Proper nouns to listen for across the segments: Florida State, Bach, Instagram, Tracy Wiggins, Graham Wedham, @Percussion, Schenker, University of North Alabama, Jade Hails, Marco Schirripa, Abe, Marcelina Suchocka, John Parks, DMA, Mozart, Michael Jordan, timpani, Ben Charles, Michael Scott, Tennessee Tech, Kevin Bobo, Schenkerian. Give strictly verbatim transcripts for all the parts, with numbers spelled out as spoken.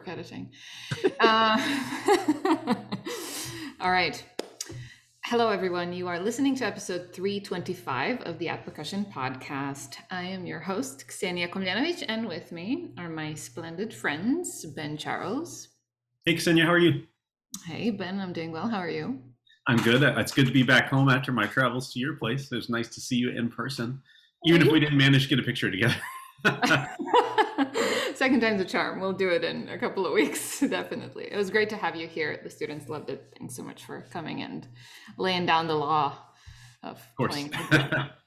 work editing. Uh, all right. Hello, everyone. You are listening to episode three twenty-five of the @Percussion podcast. I am your host, Ksenija Komljenović, and with me are my splendid friends, Ben Charles. Hey, Ksenija, how are you? Hey, Ben, I'm doing well. How are you? I'm good. It's good to be back home after my travels to your place. It was nice to see you in person, even hey. if we didn't manage to get a picture together. Second time's a charm. We'll do it in a couple of weeks, definitely. It was great to have you here. The students loved it. Thanks so much for coming and laying down the law of, of course. Playing.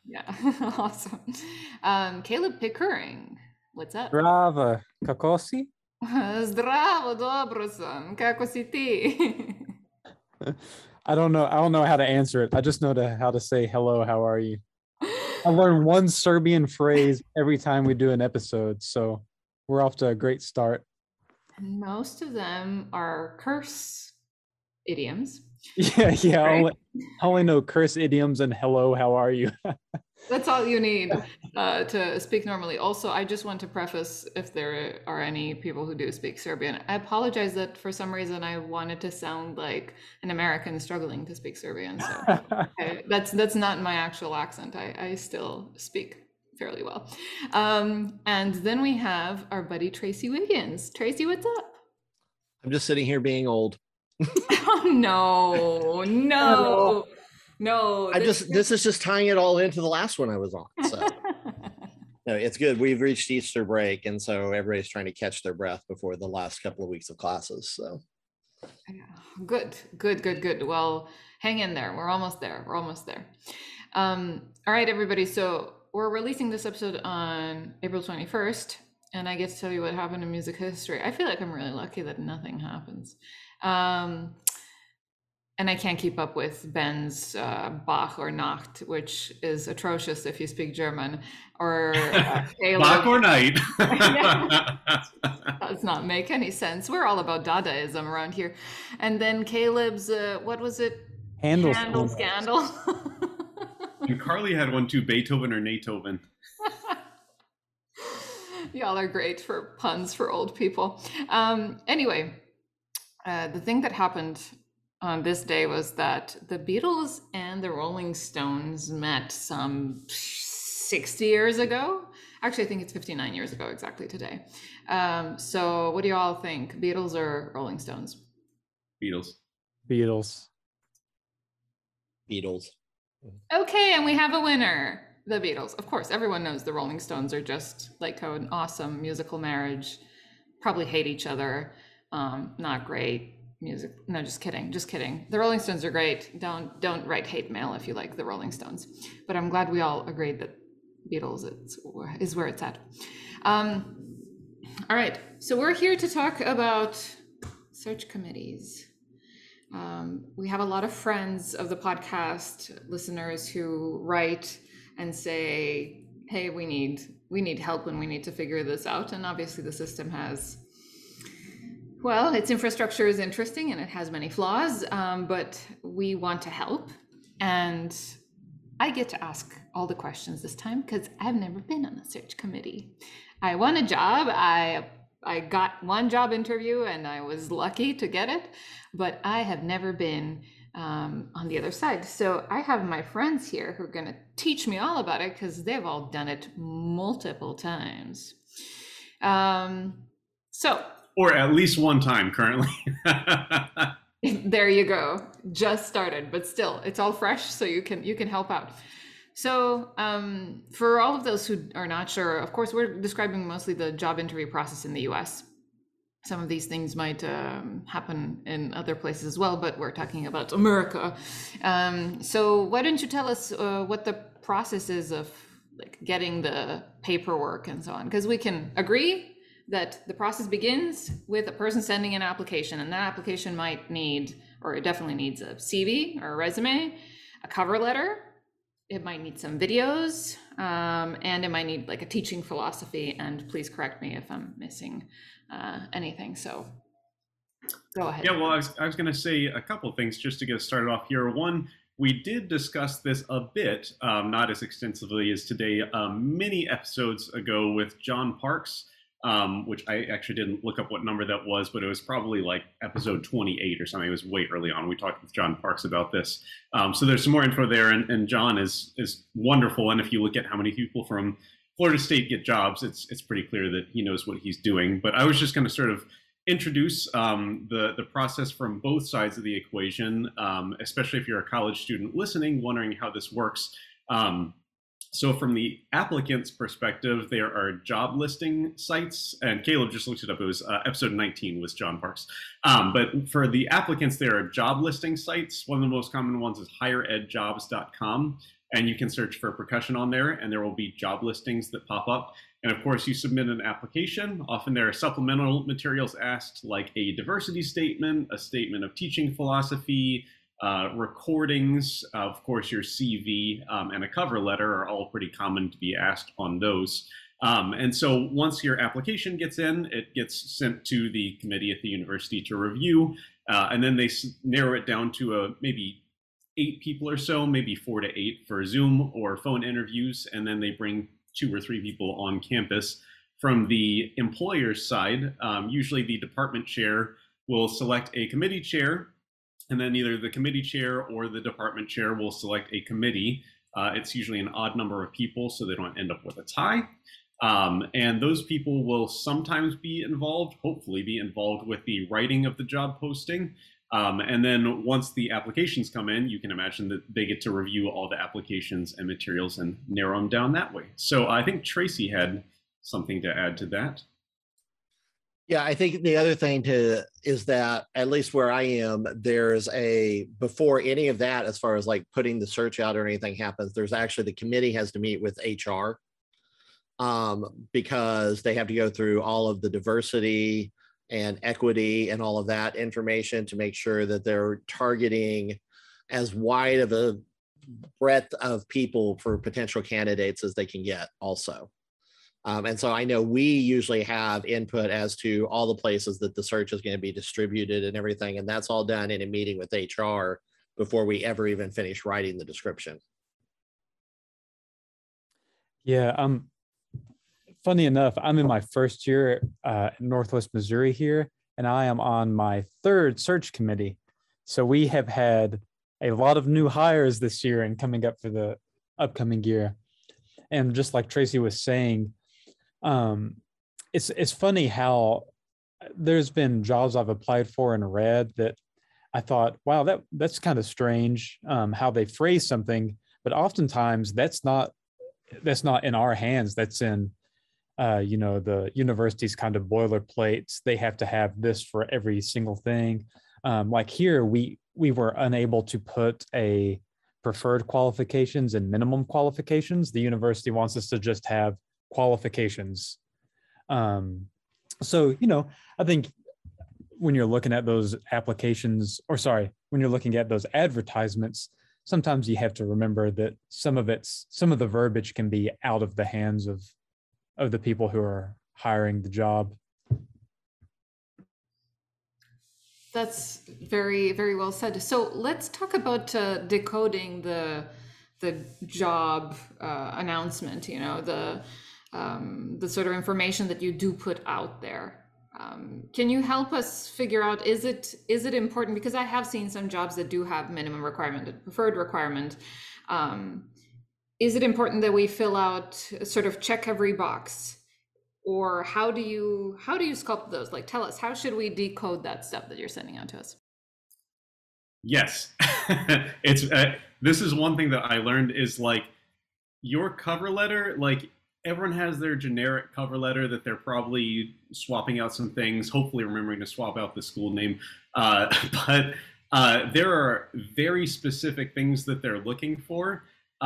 Yeah, awesome. Um, Caleb Pickering, what's up? Bravo, kako si? Zdravo, dobro sam. Kako si ti? I don't know. I don't know how to answer it. I just know to, how to say hello. How are you? I learn one Serbian phrase every time we do an episode, so we're off to a great start. Most of them are curse idioms. Yeah, yeah. Right? I, only, I only know curse idioms and hello, how are you? That's all you need uh, to speak normally. Also, I just want to preface, if there are any people who do speak Serbian, I apologize that for some reason I wanted to sound like an American struggling to speak Serbian. So I, that's that's not my actual accent. I, I still speak fairly well. Um, and then we have our buddy Tracy Wiggins. Tracy, what's up? I'm just sitting here being old. Oh, no, no. No, I just this is just tying it all into the last one I was on. So no, it's good. We've reached Easter break, and so everybody's trying to catch their breath before the last couple of weeks of classes. So good, good, good, good. Well, hang in there. We're almost there. We're almost there. Um, all right, everybody. So we're releasing this episode on April twenty-first, and I get to tell you what happened in music history. I feel like I'm really lucky that nothing happens. Um, And I can't keep up with Ben's uh, Bach or Nacht, which is atrocious if you speak German, or uh, Bach or Night. Does not make any sense. We're all about Dadaism around here. And then Caleb's, uh, what was it? Handel, Handel Scandal. And Carly had one too, Beethoven or Natoven. Y'all are great for puns for old people. Um, anyway, uh, the thing that happened on this day was that the Beatles and the Rolling Stones met some sixty years ago. Actually, I think it's fifty-nine years ago exactly today. Um, so what do you all think? Beatles or Rolling Stones? Beatles. Beatles. Beatles. Okay, and we have a winner. The Beatles. Of course, everyone knows the Rolling Stones are just like an awesome musical marriage. Probably hate each other. Um, not great. Music. No, just kidding. Just kidding. The Rolling Stones are great. Don't don't write hate mail if you like the Rolling Stones. But I'm glad we all agreed that Beatles is, is where it's at. Um, all right. So we're here to talk about search committees. Um, we have a lot of friends of the podcast listeners who write and say, "Hey, we need we need help and we need to figure this out." And obviously, the system has. Well, its infrastructure is interesting and it has many flaws, um, but we want to help. And I get to ask all the questions this time because I've never been on a search committee. I won a job. I I got one job interview and I was lucky to get it, but I have never been um, on the other side. So I have my friends here who are going to teach me all about it because they've all done it multiple times. Um, so. Or at least one time currently. There you go. Just started, but still, it's all fresh, so you can you can help out. So um, for all of those who are not sure, of course, we're describing mostly the job interview process in the U S. Some of these things might um, happen in other places as well, but we're talking about America. Um, so why don't you tell us uh, what the process is of like getting the paperwork and so on, because we can agree that the process begins with a person sending an application, and that application might need, or it definitely needs a C V or a resume, a cover letter. It might need some videos, um, and it might need like a teaching philosophy, and please correct me if I'm missing uh, anything. So go ahead. Yeah, well, I was, I was gonna say a couple of things just to get started off here. One, we did discuss this a bit, um, not as extensively as today, um, many episodes ago with John Parks, um, which I actually didn't look up what number that was, but it was probably like episode twenty-eight or something. It was way early on. We talked with John Parks about this. Um, so there's some more info there, and, and John is is wonderful. And if you look at how many people from Florida State get jobs, it's it's pretty clear that he knows what he's doing. But I was just going to sort of introduce um, the, the process from both sides of the equation, um, especially if you're a college student listening, wondering how this works. Um, So from the applicant's perspective, there are job listing sites, and Caleb just looked it up. It was uh, episode nineteen was John Parks. Um, but for the applicants, there are job listing sites. One of the most common ones is higher ed jobs dot com, and you can search for percussion on there, and there will be job listings that pop up. And of course, you submit an application. Often there are supplemental materials asked, like a diversity statement, a statement of teaching philosophy, Uh, recordings, uh, of course, your C V um, and a cover letter are all pretty common to be asked on those. Um, and so once your application gets in, it gets sent to the committee at the university to review, uh, and then they narrow it down to a, maybe eight people or so, maybe four to eight for Zoom or phone interviews, and then they bring two or three people on campus. From the employer's side, um, usually the department chair will select a committee chair, and then either the committee chair or the department chair will select a committee. Uh, it's usually an odd number of people, so they don't end up with a tie. Um, and those people will sometimes be involved, hopefully be involved with the writing of the job posting. Um, and then once the applications come in, you can imagine that they get to review all the applications and materials and narrow them down that way. So I think Tracy had something to add to that. Yeah, I think the other thing to is that, at least where I am, there's a, before any of that, as far as like putting the search out or anything happens, there's actually, the committee has to meet with H R um, because they have to go through all of the diversity and equity and all of that information to make sure that they're targeting as wide of a breadth of people for potential candidates as they can get also. Um, and so I know we usually have input as to all the places that the search is going to be distributed and everything. And that's all done in a meeting with H R before we ever even finish writing the description. Yeah. Um, funny enough, I'm in my first year uh, at Northwest Missouri here, and I am on my third search committee. So we have had a lot of new hires this year and coming up for the upcoming year. And just like Tracy was saying, Um, it's, it's funny how there's been jobs I've applied for and read that I thought, wow, that that's kind of strange, um, how they phrase something, but oftentimes that's not, that's not in our hands. That's in, uh, you know, the university's kind of boilerplates. They have to have this for every single thing. Um, like here, we, we were unable to put a preferred qualifications and minimum qualifications. The university wants us to just have qualifications. Um, so, you know, I think when you're looking at those applications, or sorry, when you're looking at those advertisements, sometimes you have to remember that some of it's, some of the verbiage can be out of the hands of, of the people who are hiring the job. That's very, very well said. So let's talk about uh, decoding the, the job uh, announcement, you know, the, Um, the sort of information that you do put out there. Um, can you help us figure out, is it is it important? Because I have seen some jobs that do have minimum requirement and preferred requirement. Um, is it important that we fill out, sort of check every box? Or how do you, how do you sculpt those? Like, tell us, how should we decode that stuff that you're sending out to us? Yes, it's uh, this is one thing that I learned is like, your cover letter, like, everyone has their generic cover letter that they're probably swapping out some things, hopefully remembering to swap out the school name. Uh, but uh, there are very specific things that they're looking for.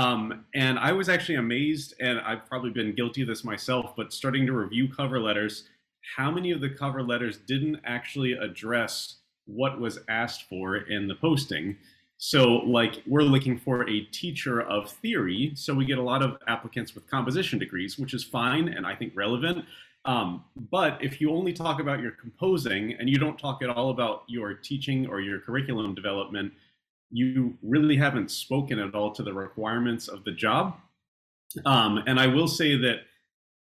Um, and I was actually amazed, and I've probably been guilty of this myself, but starting to review cover letters, how many of the cover letters didn't actually address what was asked for in the posting? So like, we're looking for a teacher of theory. So we get a lot of applicants with composition degrees, which is fine and I think relevant. Um, but if you only talk about your composing and you don't talk at all about your teaching or your curriculum development, you really haven't spoken at all to the requirements of the job. Um, and I will say that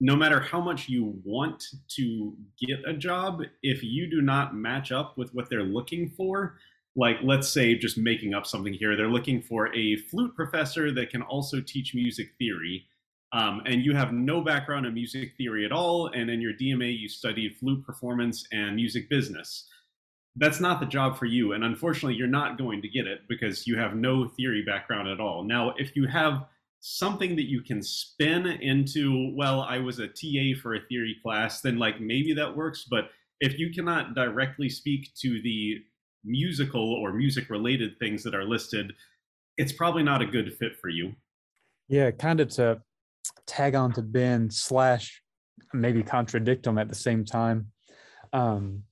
no matter how much you want to get a job, if you do not match up with what they're looking for, like let's say, just making up something here, they're looking for a flute professor that can also teach music theory, um, and you have no background in music theory at all, and in your D M A you studied flute performance and music business. That's not the job for you, and unfortunately you're not going to get it because you have no theory background at all. Now, if you have something that you can spin into, well, I was a T A for a theory class, then like maybe that works. But if you cannot directly speak to the musical or music related things that are listed, it's probably not a good fit for you. Yeah, kind of to tag on to Ben slash maybe contradict him at the same time. Um,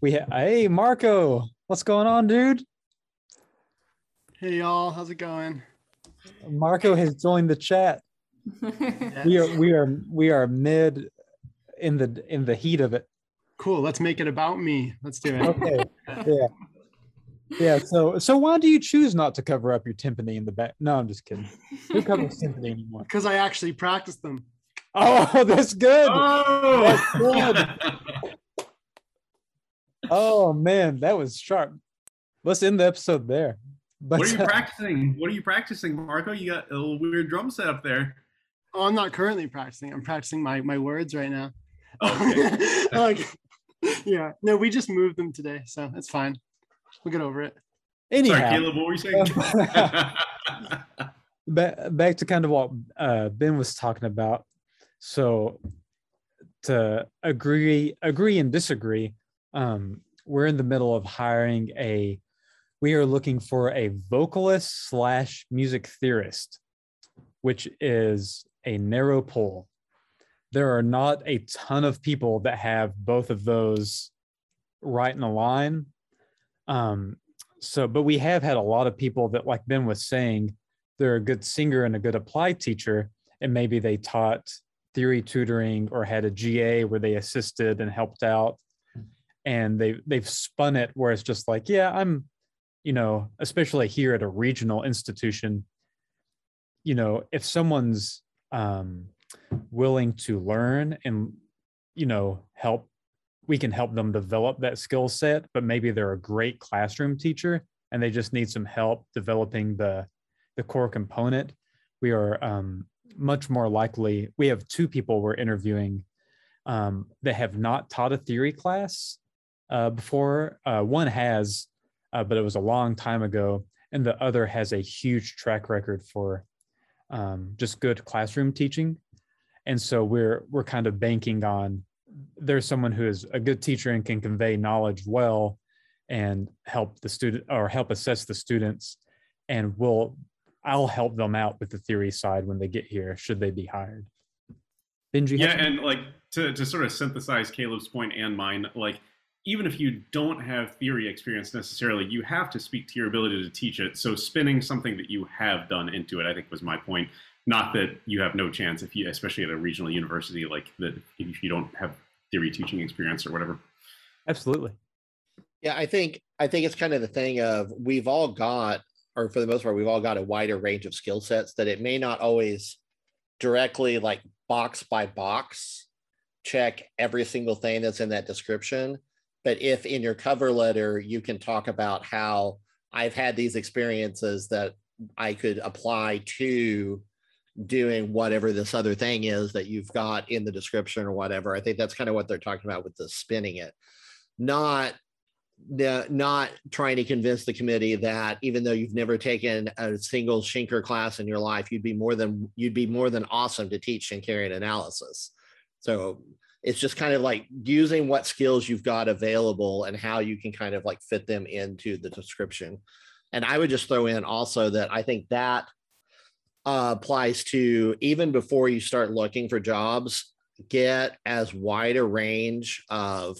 we ha hey, Marco, what's going on, dude? Hey y'all, how's it going? Marco has joined the chat. Yes. We are we are we are mid in the in the heat of it. Cool. Let's make it about me. Let's do it. Okay. Yeah. Yeah. So so why do you choose not to cover up your timpani in the back? No, I'm just kidding. Who covers timpani anymore? Because I actually practice them. Oh, that's good. Oh, that's good. Oh man, that was sharp. Let's end the episode there. But, what are you uh, practicing? What are you practicing, Marco? You got a little weird drum set up there. Oh, I'm not currently practicing. I'm practicing my, my words right now. Okay. Like, yeah. No, we just moved them today, so it's fine. We'll get over it. Anyhow. Sorry, Caleb, what were you saying? back, back to kind of what uh, Ben was talking about. So to agree, agree and disagree, um, we're in the middle of hiring a we are looking for a vocalist slash music theorist, which is a narrow pool. There are not a ton of people that have both of those right in the line. Um, so, but we have had a lot of people that, like Ben was saying, they're a good singer and a good applied teacher, and maybe they taught theory tutoring or had a G A where they assisted and helped out, and they, they've spun it where it's just like, yeah, I'm, you know, especially here at a regional institution, you know, if someone's um, willing to learn and, you know, help, we can help them develop that skill set, but maybe they're a great classroom teacher and they just need some help developing the, the core component. We are um, much more likely, we have two people we're interviewing um, that have not taught a theory class uh, before. Uh, one has, Uh, but it was a long time ago, and the other has a huge track record for um, just good classroom teaching. And so we're we're kind of banking on there's someone who is a good teacher and can convey knowledge well and help the student or help assess the students, and we'll I'll help them out with the theory side when they get here, should they be hired. Benji, yeah, and like to, to sort of synthesize Caleb's point and mine, like, even if you don't have theory experience necessarily, you have to speak to your ability to teach it. So spinning something that you have done into it, I think was my point. Not that you have no chance, if you, especially at a regional university, like that, if you don't have theory teaching experience or whatever. Absolutely. Yeah, I think I think it's kind of the thing of we've all got, or for the most part, we've all got a wider range of skill sets that it may not always directly like box by box check every single thing that's in that description. But if in your cover letter, you can talk about how I've had these experiences that I could apply to doing whatever this other thing is that you've got in the description or whatever, I think that's kind of what they're talking about with the spinning it. Not, not trying to convince the committee that even though you've never taken a single Schenker class in your life, you'd be more than, you'd be more than awesome to teach Schenkerian analysis. So it's just kind of like using what skills you've got available and how you can kind of like fit them into the description. And I would just throw in also that I think that uh, applies to even before you start looking for jobs, get as wide a range of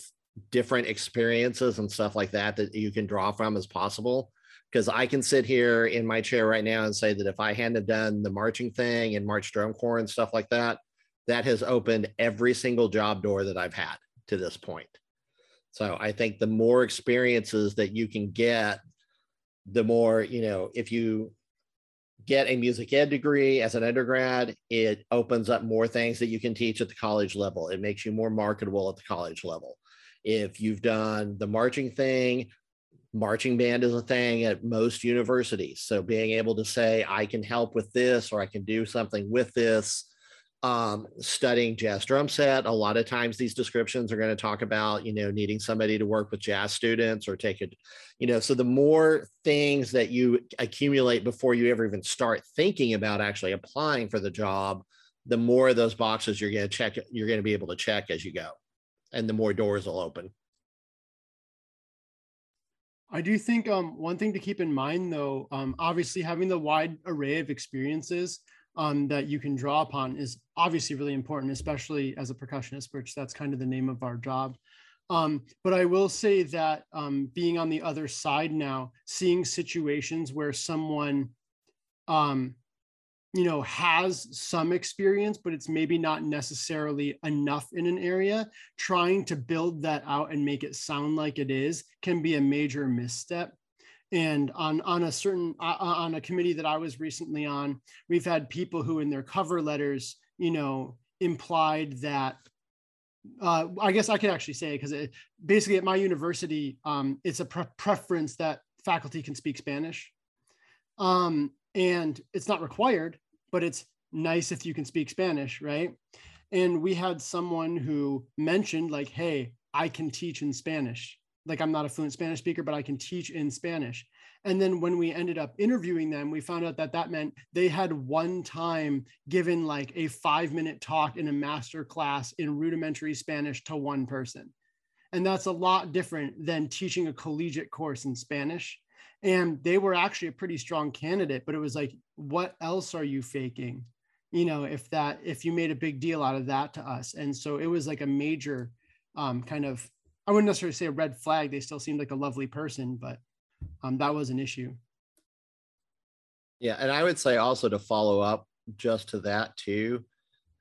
different experiences and stuff like that that you can draw from as possible. Because I can sit here in my chair right now and say that if I hadn't done the marching thing and March Drum Corps and stuff like that, that has opened every single job door that I've had to this point. So I think the more experiences that you can get, the more, you know, if you get a music ed degree as an undergrad, it opens up more things that you can teach at the college level. It makes you more marketable at the college level. If you've done the marching thing, marching band is a thing at most universities. So being able to say, I can help with this, or I can do something with this. Um, studying jazz drum set, a lot of times these descriptions are going to talk about, you know, needing somebody to work with jazz students or take it, you know, so the more things that you accumulate before you ever even start thinking about actually applying for the job, the more of those boxes you're going to check, you're going to be able to check as you go, and the more doors will open. I do think um, one thing to keep in mind, though, um, obviously having the wide array of experiences Um, that you can draw upon is obviously really important, especially as a percussionist, which that's kind of the name of our job. Um, but I will say that um, being on the other side now, seeing situations where someone, um, you know, has some experience, but it's maybe not necessarily enough in an area, trying to build that out and make it sound like it is can be a major misstep. And on, on a certain, uh, on a committee that I was recently on, we've had people who in their cover letters, you know, implied that, uh, I guess I could actually say, because it, basically at my university, um, it's a pre preference that faculty can speak Spanish. Um, and it's not required, but it's nice if you can speak Spanish, right? And we had someone who mentioned like, hey, I can teach in Spanish. Like, I'm not a fluent Spanish speaker, but I can teach in Spanish. And then when we ended up interviewing them, we found out that that meant they had one time given like a five minute talk in a master class in rudimentary Spanish to one person. And that's a lot different than teaching a collegiate course in Spanish. And they were actually a pretty strong candidate, but it was like, what else are you faking? You know, if that, if you made a big deal out of that to us. And so it was like a major um, kind of, I wouldn't necessarily say a red flag. They still seemed like a lovely person, but um, that was an issue. Yeah, and I would say also to follow up just to that too,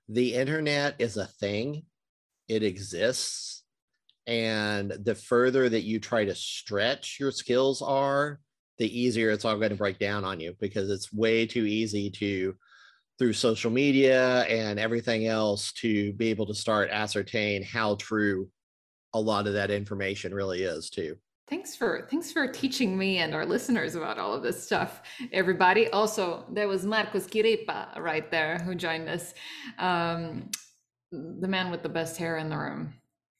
the internet is a thing. It exists. And the further that you try to stretch your skills are, the easier it's all going to break down on you, because it's way too easy to, through social media and everything else, to be able to start ascertain how true a lot of that information really is too. Thanks for thanks for teaching me and our listeners about all of this stuff, everybody. Also, there was Marco Schirripa right there who joined us, um, the man with the best hair in the room.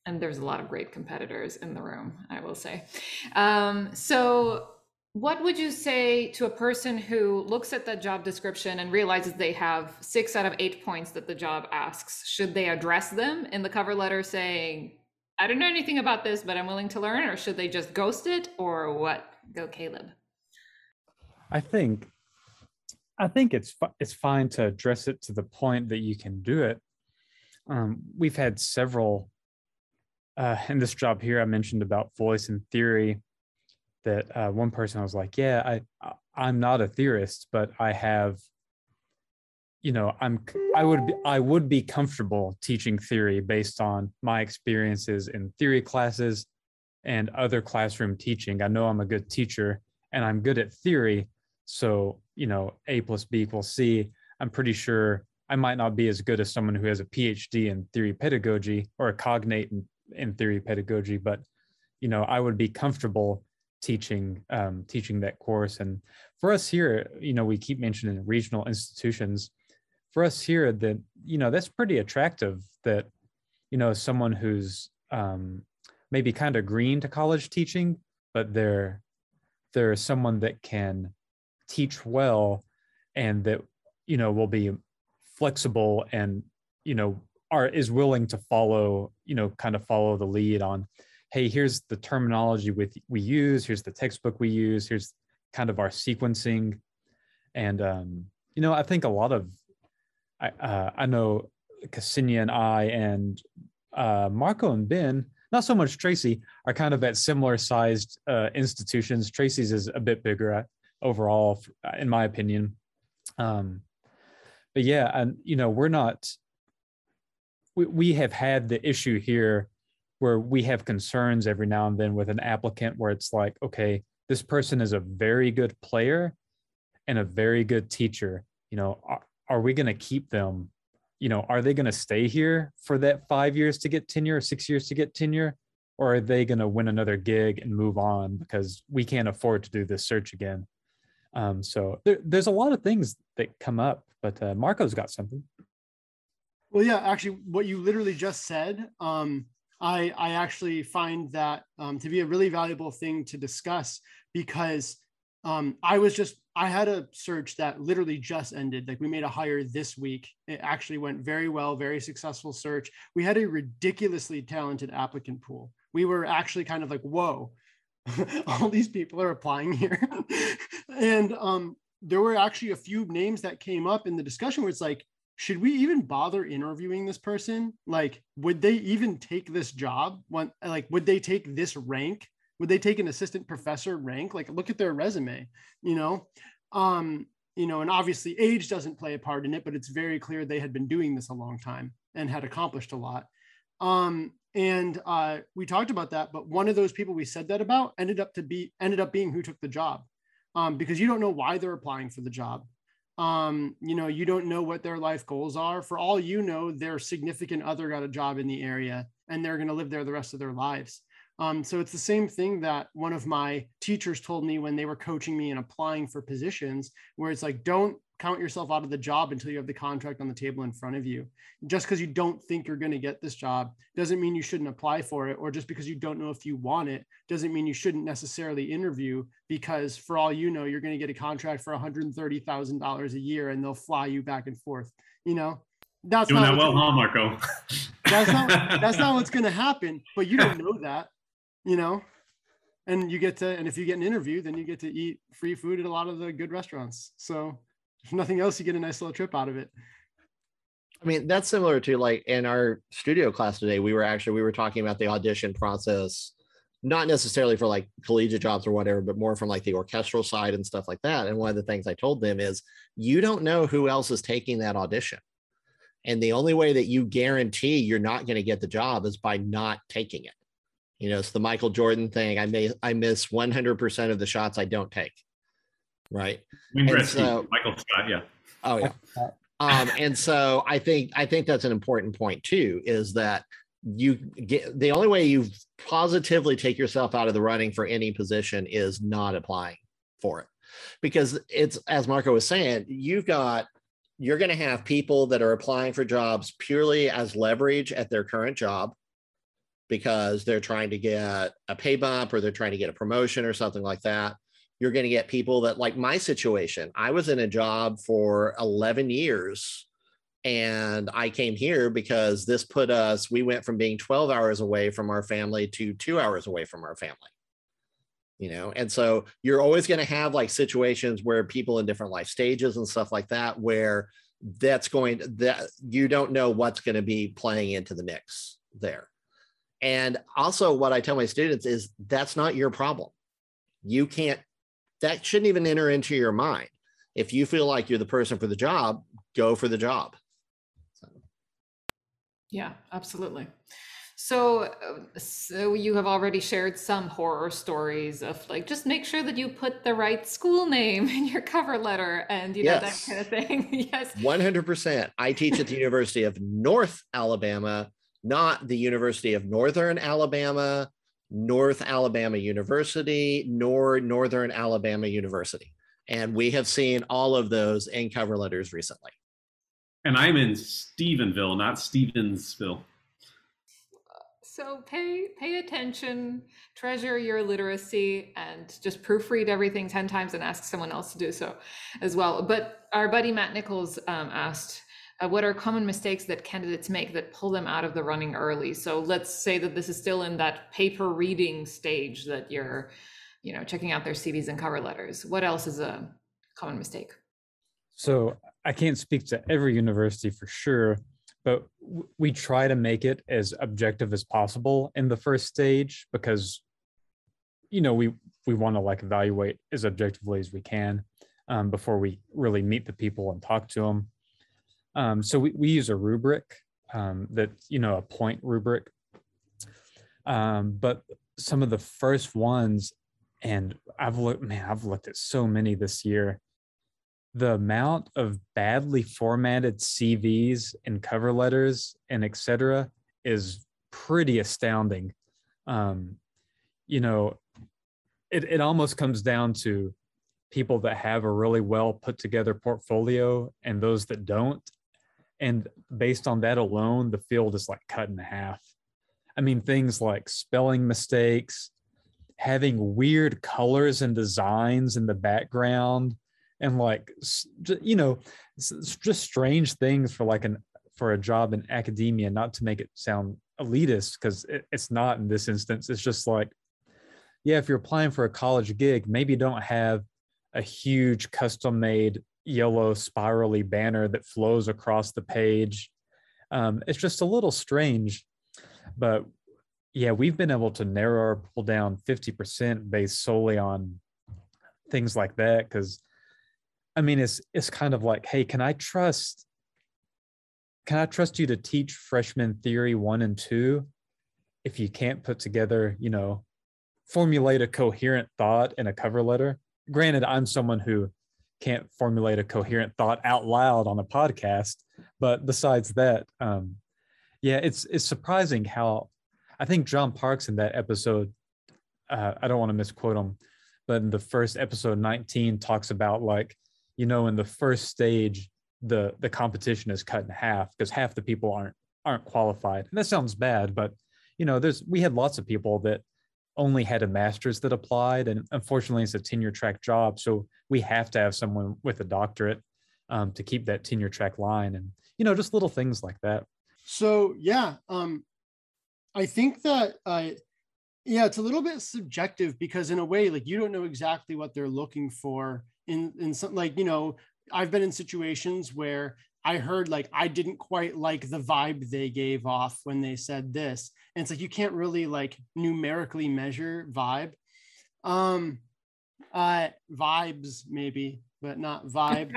And there's a lot of great competitors in the room, I will say. Um, so what would you say to a person who looks at that job description and realizes they have six out of eight points that the job asks? Should they address them in the cover letter saying, I don't know anything about this, but I'm willing to learn, or should they just ghost it, or what? Go, Caleb. I think, I think it's it's fine to address it to the point that you can do it. Um, we've had several uh, in this job here. I mentioned about voice and theory. That uh, one person was like, "Yeah, I I'm not a theorist, but I have, you know, I'm I would be, I would be comfortable teaching theory based on my experiences in theory classes and other classroom teaching. I know I'm a good teacher and I'm good at theory. So, you know, A plus B equals C. I'm pretty sure I might not be as good as someone who has a P H D in theory pedagogy or a cognate in, in theory pedagogy, but, you know, I would be comfortable teaching, um, teaching that course." And for us here, you know, we keep mentioning regional institutions. For us here, that, you know, that's pretty attractive, that, you know, someone who's um, maybe kind of green to college teaching, but they're, they're someone that can teach well and that, you know, will be flexible and, you know, are, is willing to follow, you know, kind of follow the lead on, hey, here's the terminology with, we use, here's the textbook we use, here's kind of our sequencing. And, um, you know, I think a lot of, I, uh, I know Ksenija and I and uh, Marco and Ben, not so much Tracy, are kind of at similar sized uh, institutions. Tracy's is a bit bigger uh, overall, in my opinion. Um, but yeah, and you know, we're not, we, we have had the issue here where we have concerns every now and then with an applicant where it's like, okay, this person is a very good player and a very good teacher, you know, are, are we going to keep them? You know, are they going to stay here for that five years to get tenure or six years to get tenure? Or are they going to win another gig and move on because we can't afford to do this search again? Um, so there, there's a lot of things that come up, but uh, Marco's got something. Well, yeah, actually what you literally just said, um, I, I actually find that um, to be a really valuable thing to discuss, because um, I was just, I had a search that literally just ended. Like, we made a hire this week. It actually went very well, very successful search. We had a ridiculously talented applicant pool. We were actually kind of like, whoa, all these people are applying here. And um, there were actually a few names that came up in the discussion where it's like, should we even bother interviewing this person? Like, would they even take this job? When, like, would they take this rank? Would they take an assistant professor rank? Like, look at their resume, you know? Um, you know, and obviously age doesn't play a part in it, but it's very clear they had been doing this a long time and had accomplished a lot. Um, and uh, we talked about that, but one of those people we said that about ended up to be, ended up being who took the job, um, because you don't know why they're applying for the job. Um, you know, you don't know what their life goals are. For all you know, their significant other got a job in the area and they're going to live there the rest of their lives. Um, so it's the same thing that one of my teachers told me when they were coaching me and applying for positions, where it's like, don't count yourself out of the job until you have the contract on the table in front of you. Just because you don't think you're going to get this job doesn't mean you shouldn't apply for it, or just because you don't know if you want it doesn't mean you shouldn't necessarily interview, because for all you know, you're going to get a contract for one hundred thirty thousand dollars a year and they'll fly you back and forth. You know, that's doing that well, huh, Marco? That's not, that's not what's going to happen, but you don't know that, you know, and you get to, and if you get an interview, then you get to eat free food at a lot of the good restaurants. So if nothing else, you get a nice little trip out of it. I mean, that's similar to, like, in our studio class today, we were actually, we were talking about the audition process, not necessarily for like collegiate jobs or whatever, but more from like the orchestral side and stuff like that. And one of the things I told them is, you don't know who else is taking that audition. And the only way that you guarantee you're not going to get the job is by not taking it. You know, it's the Michael Jordan thing. I may, I miss one hundred percent of the shots I don't take. Right. So, Michael Scott, yeah. Oh, yeah. Um, and so I think, I think that's an important point too, is that you get, the only way you positively take yourself out of the running for any position is not applying for it. Because it's, as Marco was saying, you've got, you're going to have people that are applying for jobs purely as leverage at their current job, because they're trying to get a pay bump or they're trying to get a promotion or something like that. You're going to get people that, like my situation, I was in a job for eleven years and I came here because this put us, we went from being twelve hours away from our family to two hours away from our family, you know? And so you're always going to have like situations where people in different life stages and stuff like that, where that's going to, that you don't know what's going to be playing into the mix there. And also what I tell my students is, that's not your problem. You can't, that shouldn't even enter into your mind. If you feel like you're the person for the job, go for the job. So. Yeah, absolutely. So, so you have already shared some horror stories of like, just make sure that you put the right school name in your cover letter and you know, yes. that kind of thing. Yes. one hundred percent. I teach at the University of North Alabama, not the University of Northern Alabama, North Alabama University, nor Northern Alabama University. And we have seen all of those in cover letters recently. And I'm in Stephenville, not Stevensville. So pay, pay attention, treasure your literacy, and just proofread everything ten times and ask someone else to do so as well. But our buddy Matt Nichols um, asked, Uh, what are common mistakes that candidates make that pull them out of the running early? So let's say that this is still in that paper reading stage that you're, you know, checking out their C Vs and cover letters. What else is a common mistake? So I can't speak to every university for sure, but we try to make it as objective as possible in the first stage, because, you know, we, we want to like evaluate as objectively as we can um, before we really meet the people and talk to them. Um, so we, we use a rubric um, that, you know, a point rubric, um, but some of the first ones, and I've looked, man, I've looked at so many this year, the amount of badly formatted C Vs and cover letters and et cetera is pretty astounding. Um, you know, it, it almost comes down to people that have a really well put together portfolio and those that don't. And based on that alone, the field is like cut in half. I mean, things like spelling mistakes, having weird colors and designs in the background, and like, you know, it's just strange things for like an, for a job in academia, not to make it sound elitist, because it, it's not in this instance. It's just like, yeah, if you're applying for a college gig, maybe don't have a huge custom made yellow spirally banner that flows across the page. Um, it's just a little strange, but yeah, we've been able to narrow our pool down fifty percent based solely on things like that. Cause I mean, it's, it's kind of like, hey, can I trust, can I trust you to teach freshman theory one and two if you can't put together, you know, formulate a coherent thought in a cover letter? Granted, I'm someone who can't formulate a coherent thought out loud on a podcast, but besides that, um, yeah, it's, it's surprising how, I think John Parks in that episode, uh, I don't want to misquote him, but in the first episode nineteen talks about like, you know, in the first stage, the the competition is cut in half because half the people aren't aren't qualified. And that sounds bad, but you know, there's we had lots of people that only had a master's that applied, and unfortunately, it's a tenure track job, so we have to have someone with a doctorate um, to keep that tenure track line, and you know, just little things like that. So yeah, um, I think that uh, yeah, it's a little bit subjective because in a way, like you don't know exactly what they're looking for in in some like you know. I've been in situations where I heard like, I didn't quite like the vibe they gave off when they said this. And it's like, you can't really like numerically measure vibe, um, uh, vibes maybe, but not vibe.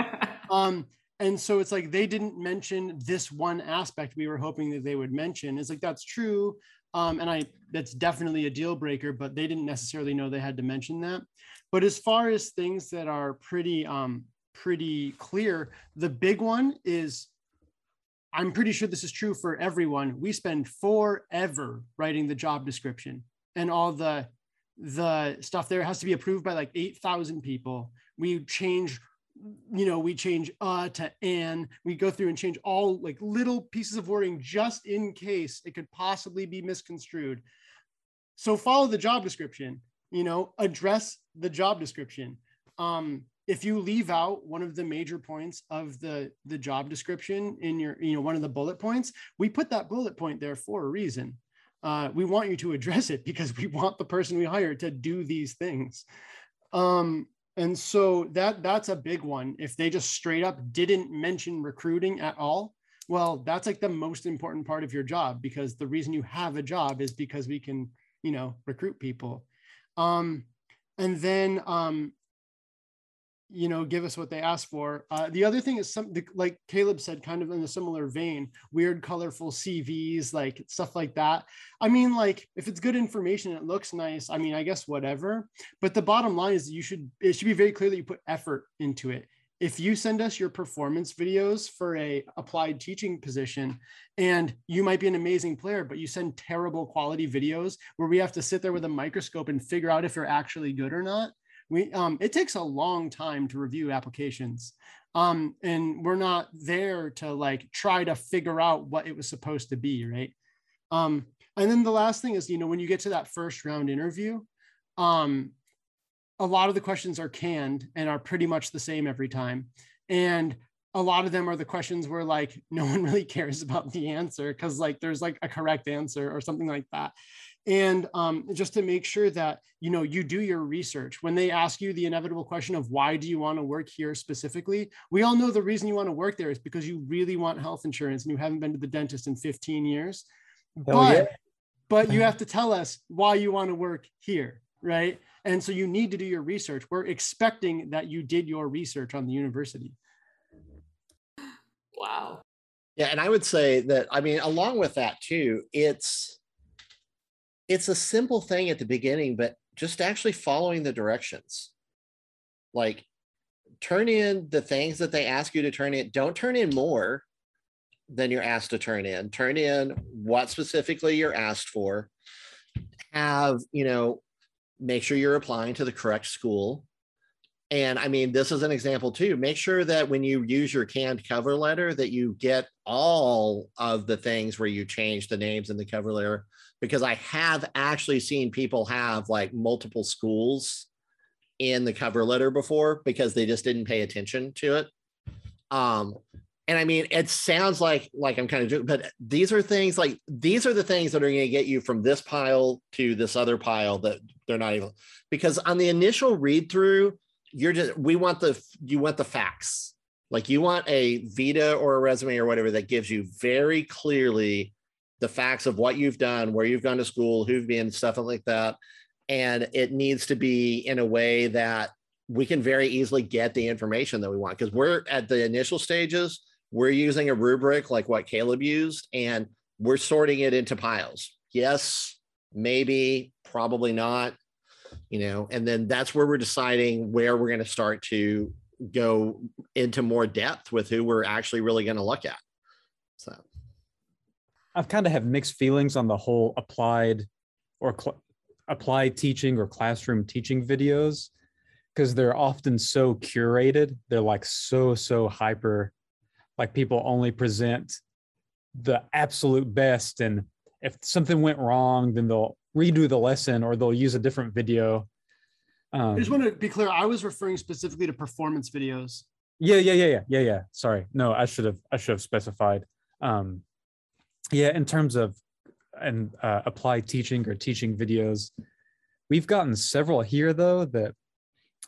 um, and so it's like, they didn't mention this one aspect we were hoping that they would mention. It's like, that's true. Um, and I, that's definitely a deal breaker, but they didn't necessarily know they had to mention that. But as far as things that are pretty, um, pretty clear. The big one is, I'm pretty sure this is true for everyone. We spend forever writing the job description and all the, the stuff there has to be approved by like eight thousand people. We change, you know, we change uh to an, we go through and change all like little pieces of wording just in case it could possibly be misconstrued. So follow the job description, you know, address the job description. Um, If you leave out one of the major points of the, the job description in your, you know, one of the bullet points, we put that bullet point there for a reason. Uh, we want you to address it because we want the person we hire to do these things. Um, and so that that's a big one. If they just straight up didn't mention recruiting at all, well, that's like the most important part of your job because the reason you have a job is because we can, you know, recruit people. Um, and then, um, you know, give us what they asked for. Uh, the other thing is some, like Caleb said, kind of in a similar vein, weird, colorful C Vs, like stuff like that. I mean, like if it's good information, it looks nice. I mean, I guess whatever, but the bottom line is you should, it should be very clear that you put effort into it. If you send us your performance videos for a applied teaching position, and you might be an amazing player, but you send terrible quality videos where we have to sit there with a microscope and figure out if you're actually good or not, We, um, it takes a long time to review applications, um, and we're not there to like try to figure out what it was supposed to be, right? Um, and then the last thing is, you know, when you get to that first round interview, um, a lot of the questions are canned and are pretty much the same every time. And a lot of them are the questions where like, no one really cares about the answer because like there's like a correct answer or something like that. And um, just to make sure that, you know, you do your research. When they ask you the inevitable question of why do you want to work here specifically, we all know the reason you want to work there is because you really want health insurance and you haven't been to the dentist in fifteen years. But, yeah. but you have to tell us why you want to work here, right? And so you need to do your research. We're expecting that you did your research on the university. Wow. Yeah, and I would say that, I mean, along with that too, it's, It's a simple thing at the beginning, but just actually following the directions. Like, turn in the things that they ask you to turn in. Don't turn in more than you're asked to turn in. Turn in what specifically you're asked for. Have, you know, make sure you're applying to the correct school. And I mean, this is an example too. Make sure that when you use your canned cover letter that you get all of the things where you change the names in the cover letter, because I have actually seen people have like multiple schools in the cover letter before because they just didn't pay attention to it. Um, and I mean, it sounds like, like I'm kind of joking, but these are things like, these are the things that are going to get you from this pile to this other pile that they're not even, because on the initial read through, you're just, we want the, you want the facts. Like you want a vita or a resume or whatever that gives you very clearly the facts of what you've done, where you've gone to school, who've been, stuff like that. And it needs to be in a way that we can very easily get the information that we want. Because we're at the initial stages, we're using a rubric like what Caleb used, and we're sorting it into piles. Yes, maybe, probably not. You know, and then that's where we're deciding where we're going to start to go into more depth with who we're actually really going to look at. So I've kind of have mixed feelings on the whole applied or applied teaching or classroom teaching videos, because they're often so curated. They're like so, so hyper, like people only present the absolute best. And if something went wrong, then they'll redo the lesson or they'll use a different video. Um, I just want to be clear. I was referring specifically to performance videos. Yeah, yeah, yeah, yeah, yeah, yeah. Sorry. No, I should have, I should have specified. Um, yeah, in terms of and uh, applied teaching or teaching videos, we've gotten several here though that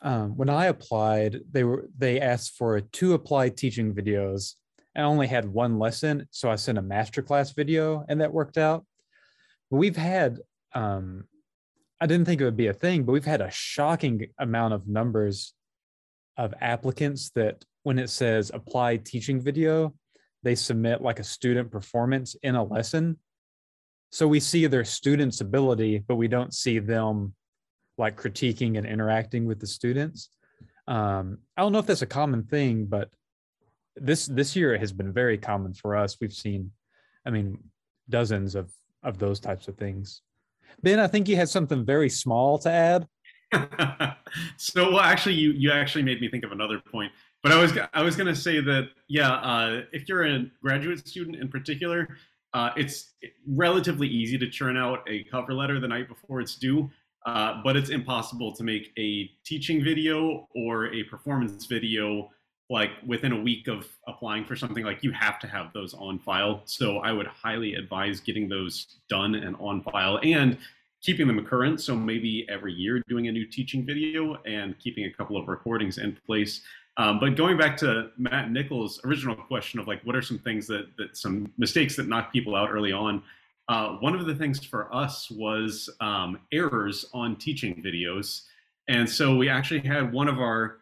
um, when I applied, they were they asked for two applied teaching videos. I only had one lesson, so I sent a masterclass video, and that worked out. But we've had Um, I didn't think it would be a thing, but we've had a shocking amount of numbers of applicants that when it says applied teaching video, they submit like a student performance in a lesson. So we see their students' ability, but we don't see them like critiquing and interacting with the students. Um, I don't know if that's a common thing, but this, this year it has been very common for us. We've seen, I mean, dozens of, of those types of things. Ben, I think you had something very small to add. So, well, actually, you you actually made me think of another point. But I was I was going to say that, yeah, uh, if you're a graduate student in particular, uh, it's relatively easy to churn out a cover letter the night before it's due. Uh, but it's impossible to make a teaching video or a performance video like within a week of applying for something. Like you have to have those on file. So I would highly advise getting those done and on file and keeping them current. So maybe every year doing a new teaching video and keeping a couple of recordings in place. Um, but going back to Matt Nichols' original question of like, what are some things that, that some mistakes that knock people out early on? Uh, one of the things for us was um, errors on teaching videos. And so we actually had one of our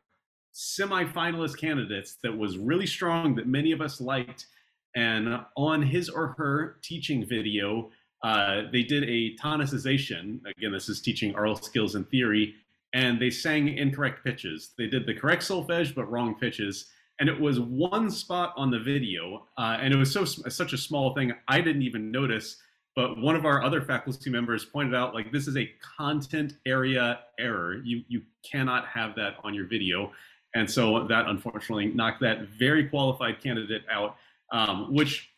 semi-finalist candidates that was really strong that many of us liked, and on his or her teaching video uh, they did a tonicization. Again, this is teaching oral skills and theory, and they sang incorrect pitches. They did the correct solfege but wrong pitches, and it was one spot on the video, uh, and it was so such a small thing I didn't even notice, but one of our other faculty members pointed out, like, this is a content area error. You, you cannot have that on your video. And so that unfortunately knocked that very qualified candidate out, um, which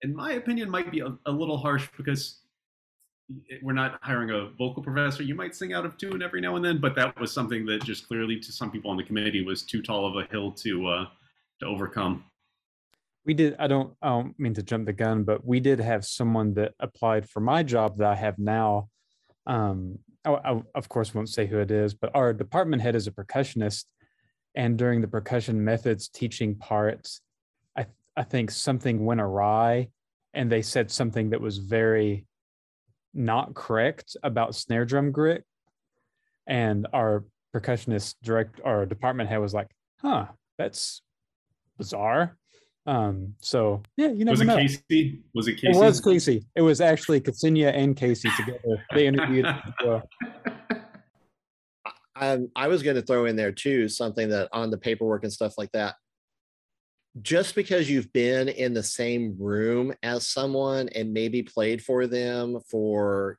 in my opinion might be a, a little harsh because we're not hiring a vocal professor. You might sing out of tune every now and then, but that was something that just clearly to some people on the committee was too tall of a hill to, uh, to overcome. We did, I don't, I don't mean to jump the gun, but we did have someone that applied for my job that I have now. Um, I, I of course won't say who it is, but our department head is a percussionist. And during the percussion methods teaching parts, I, I think something went awry and they said something that was very not correct about snare drum grit. And our percussionist direct, our department head was like, huh, that's bizarre. Um, so yeah, you never know. Was it Casey? Was it Casey? It was Casey. It was actually Ksenija and Casey together. They interviewed. uh, Um, I was going to throw in there too, something that on the paperwork and stuff like that, just because you've been in the same room as someone and maybe played for them for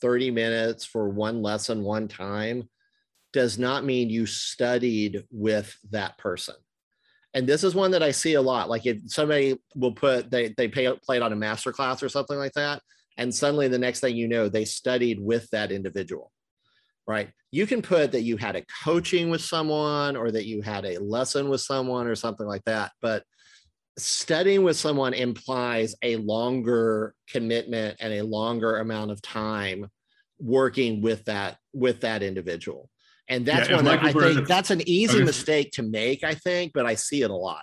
thirty minutes for one lesson, one time, does not mean you studied with that person. And this is one that I see a lot. Like if somebody will put, they, they pay, played on a master class or something like that, and suddenly the next thing you know, they studied with that individual, right? You can put that you had a coaching with someone or that you had a lesson with someone or something like that. But studying with someone implies a longer commitment and a longer amount of time working with that, with that individual. And that's yeah, one that I Burritt, think that's an easy okay. mistake to make, I think, but I see it a lot.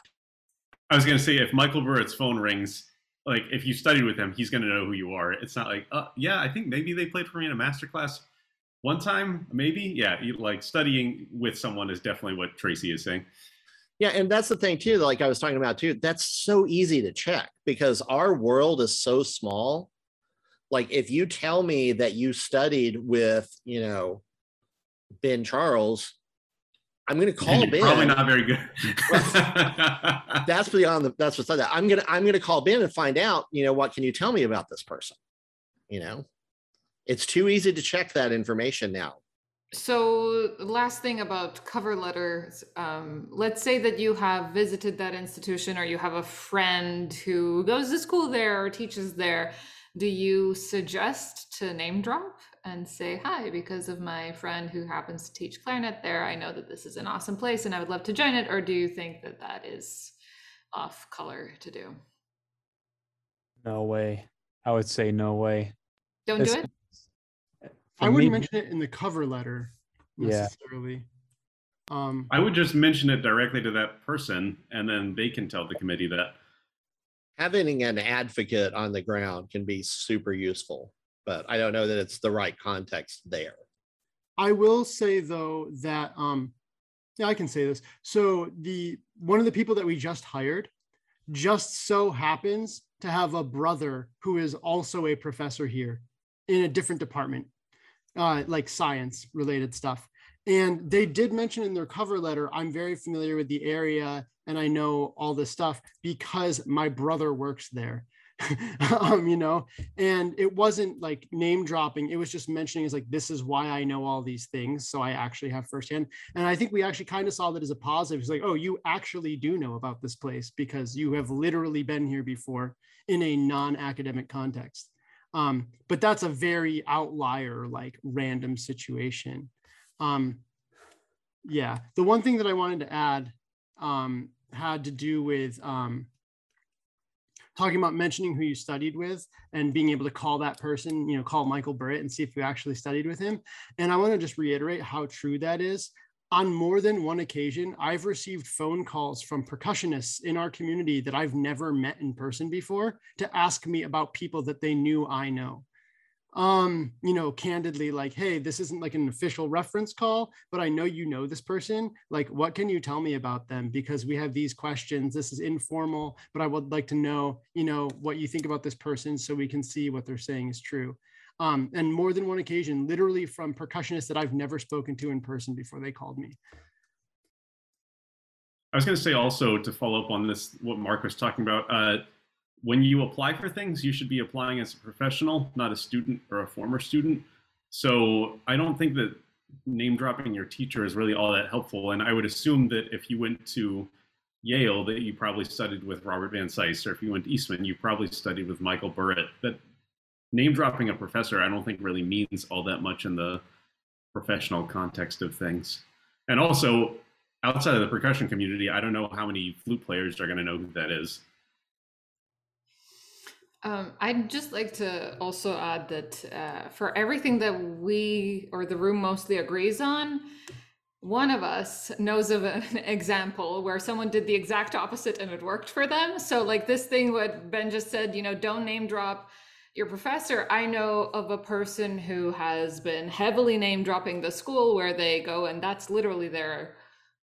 I was going to say, if Michael Burritt's phone rings, like if you studied with him, he's going to know who you are. It's not like, uh, yeah, I think maybe they played for me in a masterclass one time, maybe. Yeah, you, like studying with someone is definitely what Tracy is saying. Yeah, and that's the thing too, like I was talking about too, that's so easy to check because our world is so small. Like if you tell me that you studied with, you know, Ben Charles, I'm going to call Ben. Probably not very good. That's beyond the. That's what's that. I'm gonna I'm gonna call Ben and find out. You know, what can you tell me about this person? You know, it's too easy to check that information now. So, last thing about cover letters. Um, let's say that you have visited that institution, or you have a friend who goes to school there or teaches there. Do you suggest to name drop and say, hi, because of my friend who happens to teach clarinet there, I know that this is an awesome place and I would love to join it? Or do you think that that is off color to do? No way. I would say no way. Don't it's, do it? I wouldn't me, mention it in the cover letter necessarily. Yeah. Um, I would just mention it directly to that person, and then they can tell the committee that. Having an advocate on the ground can be super useful, but I don't know that it's the right context there. I will say though that, um, yeah, I can say this. So the, one of the people that we just hired just so happens to have a brother who is also a professor here in a different department, uh, like science related stuff. And they did mention in their cover letter, I'm very familiar with the area and I know all this stuff because my brother works there. um, you know, and it wasn't like name dropping. It was just mentioning is like, this is why I know all these things. So I actually have firsthand. And I think we actually kind of saw that as a positive. It's like, oh, you actually do know about this place because you have literally been here before in a non-academic context. Um, but that's a very outlier, like random situation. Um, yeah. The one thing that I wanted to add um, had to do with um, talking about mentioning who you studied with and being able to call that person, you know, call Michael Burritt and see if you actually studied with him. And I want to just reiterate how true that is. On more than one occasion, I've received phone calls from percussionists in our community that I've never met in person before to ask me about people that they knew I know. Um, you know, candidly, like, hey, this isn't like an official reference call, but I know you know this person. Like, what can you tell me about them? Because we have these questions. This is informal, but I would like to know, you know, what you think about this person so we can see what they're saying is true. Um, and more than one occasion, literally from percussionists that I've never spoken to in person before they called me. I was going to say also to follow up on this, what Mark was talking about, uh, when you apply for things, you should be applying as a professional, not a student or a former student. So I don't think that name dropping your teacher is really all that helpful. And I would assume that if you went to Yale, that you probably studied with Robert Van Sice, or if you went to Eastman, you probably studied with Michael Burritt. That name dropping a professor, I don't think really means all that much in the professional context of things. And also outside of the percussion community, I don't know how many flute players are going to know who that is. Um, I'd just like to also add that uh, for everything that we or the room mostly agrees on, one of us knows of an example where someone did the exact opposite and it worked for them. So like this thing what Ben just said, you know, don't name drop your professor. I know of a person who has been heavily name dropping the school where they go, and that's literally their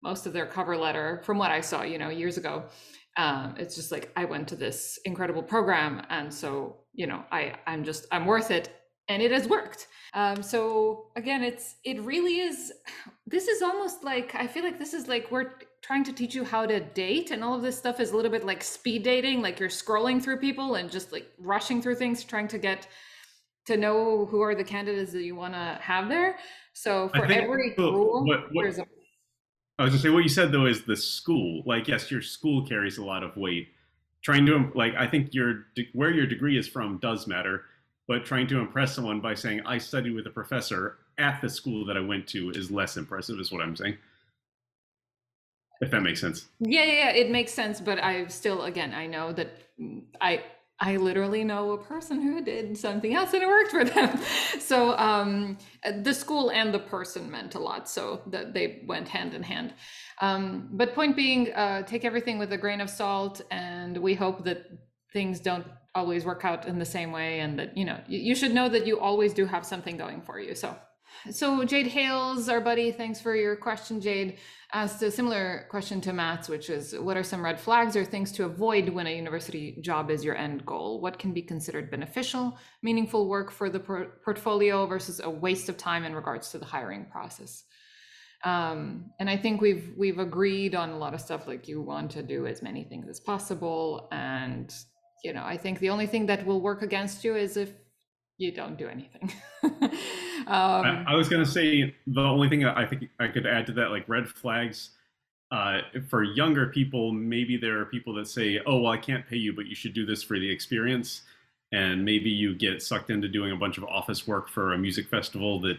most of their cover letter from what I saw, you know, years ago. Um, it's just like, I went to this incredible program. And so, you know, I, I'm just, I'm worth it. and it has worked. Um, so again, it's it really is, this is almost like, I feel like this is like we're trying to teach you how to date, and all of this stuff is a little bit like speed dating, like you're scrolling through people and just like rushing through things, trying to get to know who are the candidates that you want to have there. So for every rule, what, what, there's a... I was gonna say, what you said though is the school, like, yes, your school carries a lot of weight. Trying to, like, I think your where your degree is from does matter, but trying to impress someone by saying, I studied with a professor at the school that I went to is less impressive, is what I'm saying. If that makes sense. Yeah, yeah, yeah, it makes sense. But I still, again, I know that I I literally know a person who did something else and it worked for them. So um, the school and the person meant a lot, so that they went hand in hand. Um, but point being, uh, take everything with a grain of salt, and we hope that things don't always work out in the same way, and that, you know, you should know that you always do have something going for you. So, so Jade Hails, our buddy, thanks for your question. Jade asked a similar question to Matt's, which is, what are some red flags or things to avoid when a university job is your end goal? What can be considered beneficial, meaningful work for the pro portfolio versus a waste of time in regards to the hiring process? Um, and I think we've we've agreed on a lot of stuff, like you want to do as many things as possible, and you know, I think the only thing that will work against you is if you don't do anything. um, I, I was going to say, the only thing I think I could add to that, like red flags, uh, for younger people, maybe there are people that say, oh, well, I can't pay you, but you should do this for the experience. And maybe you get sucked into doing a bunch of office work for a music festival that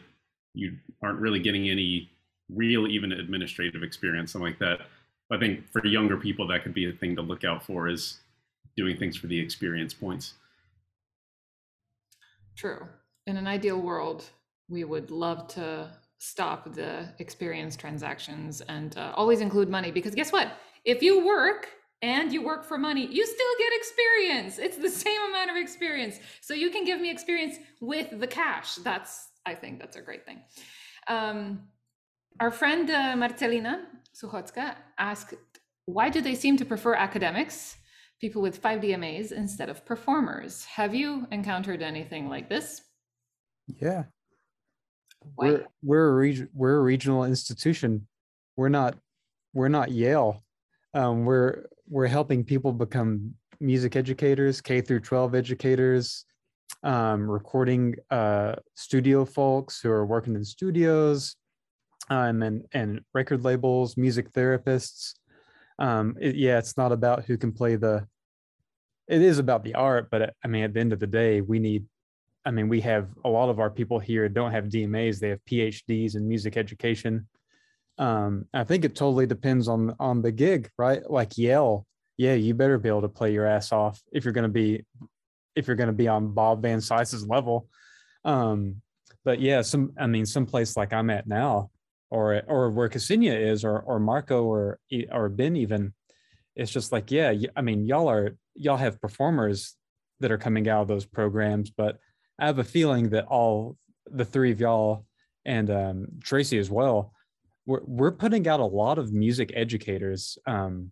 you aren't really getting any real, even administrative experience, something like that. I think for younger people, that could be a thing to look out for, is doing things for the experience points. True. In an ideal world, we would love to stop the experience transactions and uh, always include money, because guess what? If you work and you work for money, you still get experience. It's the same amount of experience. So you can give me experience with the cash. That's, I think that's a great thing. Um, our friend uh, Marcelina Suchocka asked, why do they seem to prefer academics, people with five D M As, instead of performers? Have you encountered anything like this? Yeah. Why? We're we're a region we're a regional institution. We're not we're not Yale. Um, we're we're helping people become music educators, K through twelve educators, um, recording uh, studio folks who are working in studios, um, and and record labels, music therapists. Um, it, yeah, it's not about who can play the. It is about the art, but I mean, at the end of the day, we need, I mean, we have a lot of our people here don't have D M As. They have P H Ds in music education. Um, I think it totally depends on, on the gig, right? Like Yale. Yeah, you better be able to play your ass off if you're going to be, if you're going to be on Bob Van Sice's level. Um, but yeah, some, I mean, someplace like I'm at now, or, or where Ksenija is, or, or Marco, or, or Ben even, it's just like, yeah, I mean, y'all are, y'all have performers that are coming out of those programs, but I have a feeling that all the three of y'all, and um, Tracy as well, we're, we're putting out a lot of music educators, um,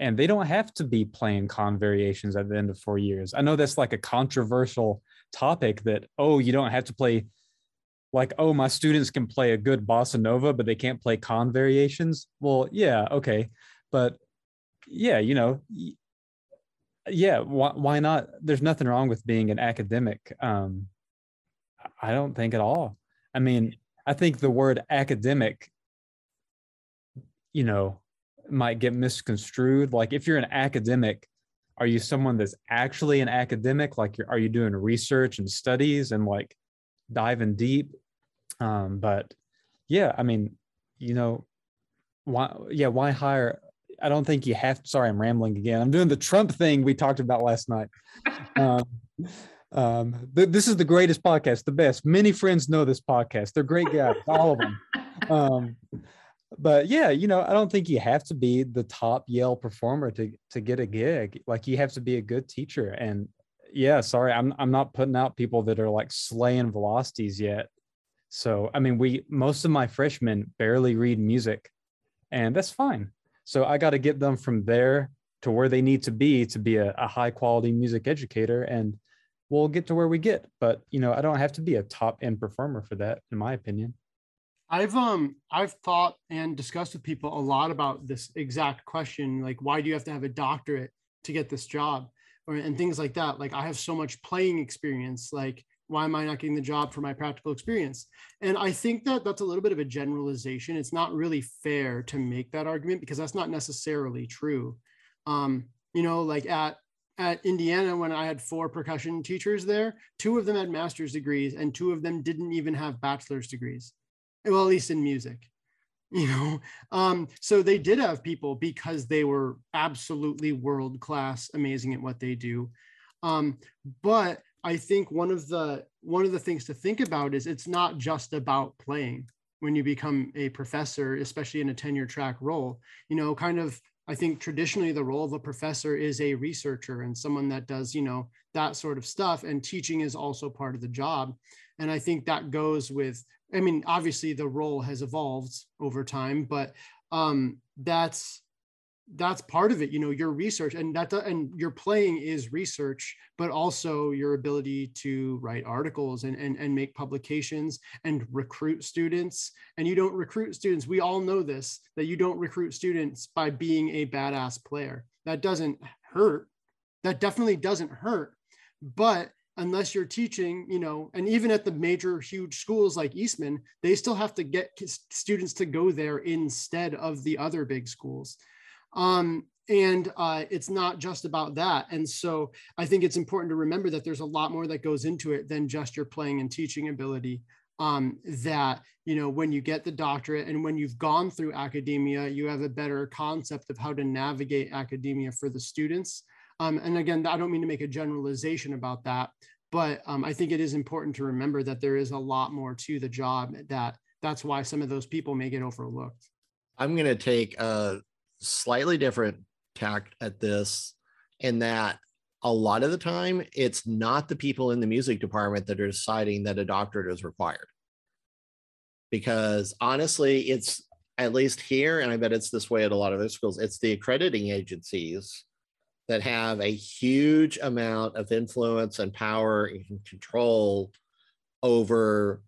and they don't have to be playing con variations at the end of four years. I know that's like a controversial topic that, oh, you don't have to play, like, oh, my students can play a good bossa nova, but they can't play con variations. Well, yeah, okay. But yeah, you know, yeah, why, why not? There's nothing wrong with being an academic. Um, I don't think at all. I mean, I think the word academic, you know, might get misconstrued. Like, if you're an academic, are you someone that's actually an academic? Like, you're, are you doing research and studies and like diving deep? Um, but yeah, I mean, you know, why, yeah, why hire? I don't think you have to, sorry, I'm rambling again. I'm doing the Trump thing we talked about last night. Um, um, th this is the greatest podcast, the best. Many friends know this podcast. They're great guys, all of them. Um, but yeah, you know, I don't think you have to be the top Yale performer to, to get a gig. Like, you have to be a good teacher. And yeah, sorry, I'm, I'm not putting out people that are like slaying velocities yet. So, I mean, we, most of my freshmen barely read music, and that's fine. So I got to get them from there to where they need to be to be a, a high quality music educator. And we'll get to where we get. But, you know, I don't have to be a top end performer for that, in my opinion. I've um I've thought and discussed with people a lot about this exact question, like, why do you have to have a doctorate to get this job, or and things like that. Like, I have so much playing experience, like, why am I not getting the job for my practical experience? And I think that that's a little bit of a generalization. It's not really fair to make that argument because that's not necessarily true. Um, you know, like at at Indiana, when I had four percussion teachers there, two of them had master's degrees and two of them didn't even have bachelor's degrees. Well, at least in music, you know? Um, so they did have people because they were absolutely world-class, amazing at what they do. Um, but I think one of the, one of the things to think about is it's not just about playing when you become a professor, especially in a tenure track role. You know, kind of, I think traditionally the role of a professor is a researcher and someone that does, you know, that sort of stuff, and teaching is also part of the job. And I think that goes with, I mean, obviously the role has evolved over time, but um, that's that's part of it. You know, your research and that and your playing is research, but also your ability to write articles and and and make publications and recruit students. And you don't recruit students. We all know this, that you don't recruit students by being a badass player. That doesn't hurt. That definitely doesn't hurt, but unless you're teaching, you know, and even at the major huge schools like Eastman, they still have to get students to go there instead of the other big schools. Um, and uh, it's not just about that. And so I think it's important to remember that there's a lot more that goes into it than just your playing and teaching ability. Um, that, you know, when you get the doctorate and when you've gone through academia, you have a better concept of how to navigate academia for the students. Um, and again, I don't mean to make a generalization about that, but um, I think it is important to remember that there is a lot more to the job, that that's why some of those people may get overlooked. I'm going to take a slightly different tack at this, in that a lot of the time, it's not the people in the music department that are deciding that a doctorate is required. Because honestly, it's, at least here, and I bet it's this way at a lot of other schools, it's the accrediting agencies that have a huge amount of influence and power and control over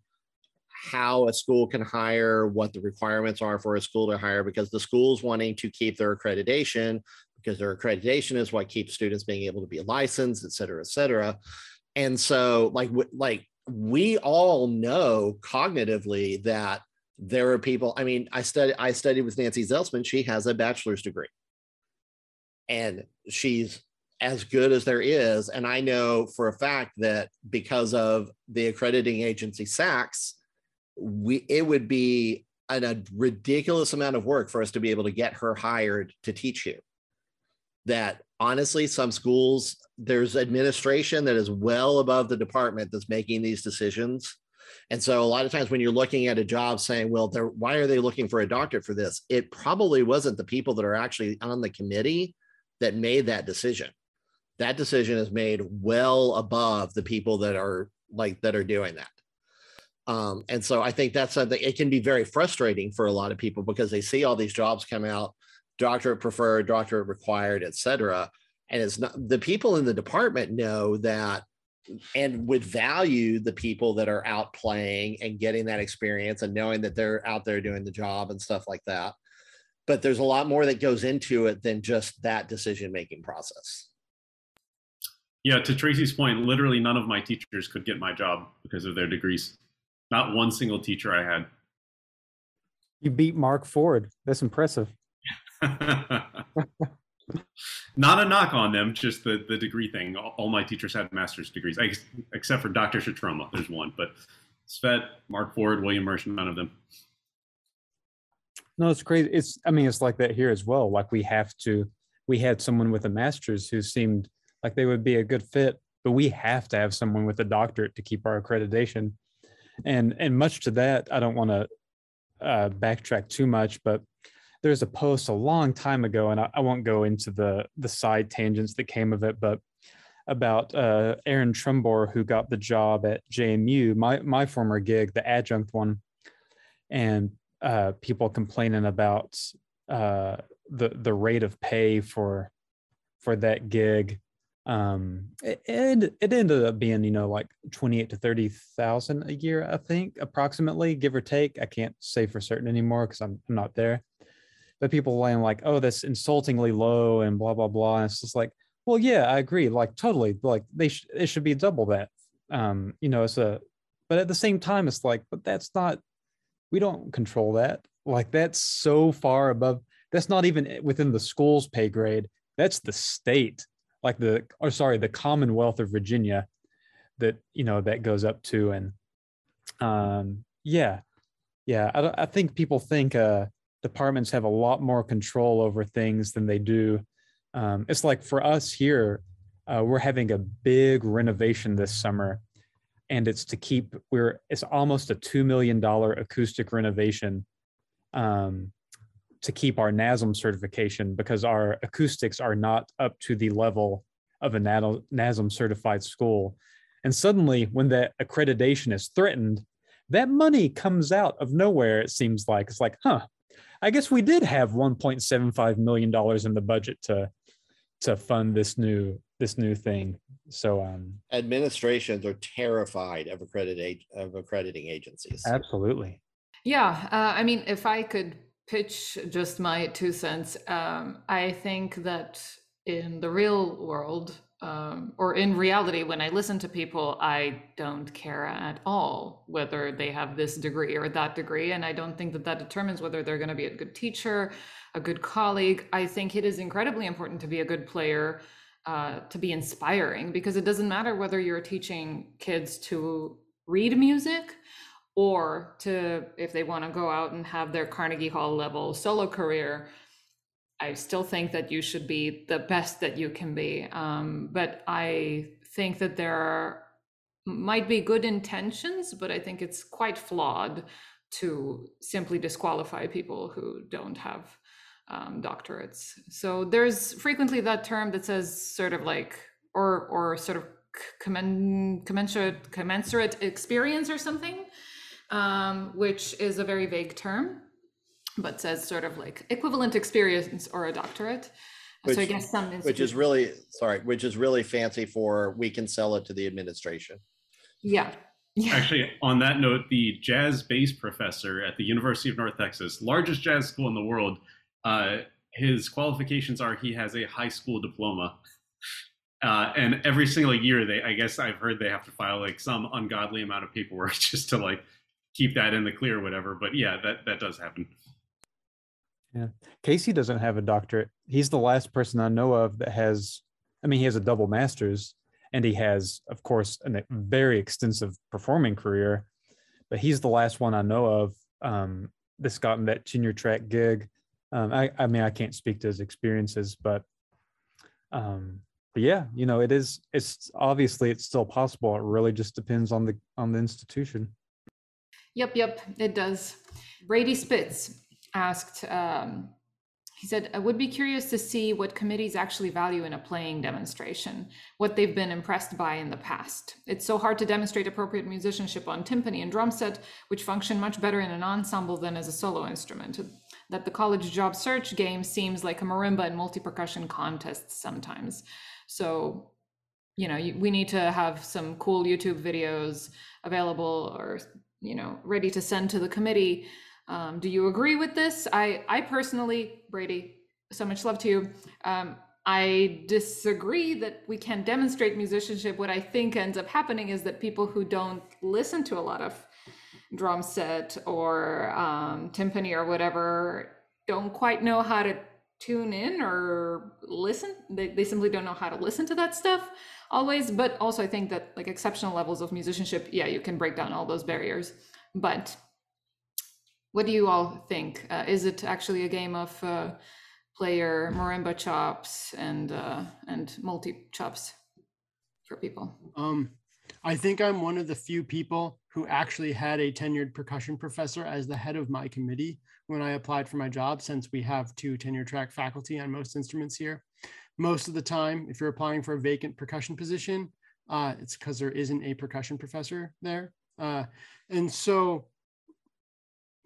how a school can hire, what the requirements are for a school to hire, because the school's wanting to keep their accreditation, because their accreditation is what keeps students being able to be licensed, et cetera, et cetera. And so like, like we all know cognitively that there are people, I mean, I studied, I studied with Nancy Zeltzman. She has a bachelor's degree. And she's as good as there is. And I know for a fact that because of the accrediting agency S A C S, we, it would be an, a ridiculous amount of work for us to be able to get her hired to teach you. That honestly, some schools, there's administration that is well above the department that's making these decisions. And so a lot of times when you're looking at a job saying, well, why are they looking for a doctorate for this? It probably wasn't the people that are actually on the committee that made that decision. That decision is made well above the people that are like that are doing that. Um, and so I think that's something, it can be very frustrating for a lot of people because they see all these jobs come out, doctorate preferred, doctorate required, et cetera. And it's not, the people in the department know that and would value the people that are out playing and getting that experience and knowing that they're out there doing the job and stuff like that. But there's a lot more that goes into it than just that decision-making process. Yeah, to Tracy's point, literally none of my teachers could get my job because of their degrees. Not one single teacher I had. You beat Mark Ford. That's impressive. Not a knock on them, just the, the degree thing. All, all my teachers had master's degrees, I, except for Doctor Shatroma. There's one, but Svet, Mark Ford, William Mersch, none of them. No, it's crazy. It's, I mean, it's like that here as well. Like we have to, we had someone with a master's who seemed like they would be a good fit, but we have to have someone with a doctorate to keep our accreditation. And, and much to that, I don't want to uh, backtrack too much, but there's a post a long time ago, and I, I won't go into the, the side tangents that came of it, but about uh, Aaron Trumbore, who got the job at J M U, my, my former gig, the adjunct one. And Uh, people complaining about uh, the the rate of pay for for that gig, Um, it, it it ended up being, you know, like twenty-eight to thirty thousand a year, I think, approximately, give or take. I can't say for certain anymore because I'm, I'm not there. But people land like, oh, that's insultingly low and blah blah blah. And it's just like, well, yeah, I agree. Like, totally. Like, they sh- it should be double that. Um, you know, it's a. But at the same time, it's like, but that's not. We don't control that. Like, that's so far above. That's not even within the school's pay grade. That's the state. Like the, or sorry, the Commonwealth of Virginia, that, you know, that goes up to. And um, yeah, yeah, I, I think people think uh, departments have a lot more control over things than they do. Um, it's like for us here, uh, we're having a big renovation this summer, and it's to keep, we're, it's almost a two million dollars acoustic renovation um, to keep our N A S M certification, because our acoustics are not up to the level of a N A S M certified school. And suddenly when that accreditation is threatened, that money comes out of nowhere, it seems like. It's like, huh, I guess we did have one point seven five million dollars in the budget to to fund this new this new thing. So um, administrations are terrified of, accredit, of accrediting agencies. Absolutely. Yeah, uh, I mean, if I could pitch just my two cents. Um, I think that in the real world, um, or in reality, when I listen to people, I don't care at all whether they have this degree or that degree. And I don't think that that determines whether they're going to be a good teacher, a good colleague. I think it is incredibly important to be a good player, uh, to be inspiring, because it doesn't matter whether you're teaching kids to read music or to, if they want to go out and have their Carnegie Hall level solo career, I still think that you should be the best that you can be. Um, but I think that there are, might be good intentions, but I think it's quite flawed to simply disqualify people who don't have um, doctorates. So there's frequently that term that says sort of like, or or sort of commen- commensurate, commensurate experience or something. Um, which is a very vague term, but says sort of like equivalent experience or a doctorate. Which, so I guess some which is really sorry, which is really fancy for we can sell it to the administration. Yeah. yeah. Actually, on that note, the jazz bass professor at the University of North Texas, largest jazz school in the world, uh, his qualifications are he has a high school diploma. Uh, and every single year, they I guess I've heard they have to file like some ungodly amount of paperwork just to like keep that in the clear or whatever. But yeah, that, that does happen. Yeah. Casey doesn't have a doctorate. He's the last person I know of that has, I mean, he has a double master's, and he has, of course, a very extensive performing career, but he's the last one I know of um, that's gotten that tenure track gig. Um, I, I mean, I can't speak to his experiences, but, um, but yeah, you know, it is, it's obviously it's still possible. It really just depends on the, on the institution. Yep, yep, it does. Brady Spitz asked, um, he said, I would be curious to see what committees actually value in a playing demonstration, what they've been impressed by in the past. It's so hard to demonstrate appropriate musicianship on timpani and drum set, which function much better in an ensemble than as a solo instrument, that the college job search game seems like a marimba and multi-percussion contest sometimes. So, you know, we need to have some cool YouTube videos available, or you know, ready to send to the committee. Um, do you agree with this? I, I personally, Brady, so much love to you. Um, I disagree that we can demonstrate musicianship. What I think ends up happening is that people who don't listen to a lot of drum set or um, timpani or whatever don't quite know how to tune in or listen. They, they simply don't know how to listen to that stuff always. But also I think that like exceptional levels of musicianship, yeah, you can break down all those barriers. But what do you all think? Uh, is it actually a game of uh, player marimba chops and uh, and multi chops for people? Um, I think I'm one of the few people who actually had a tenured percussion professor as the head of my committee when I applied for my job, since we have two tenure track faculty on most instruments here. Most of the time, if you're applying for a vacant percussion position, uh, it's because there isn't a percussion professor there. Uh, and so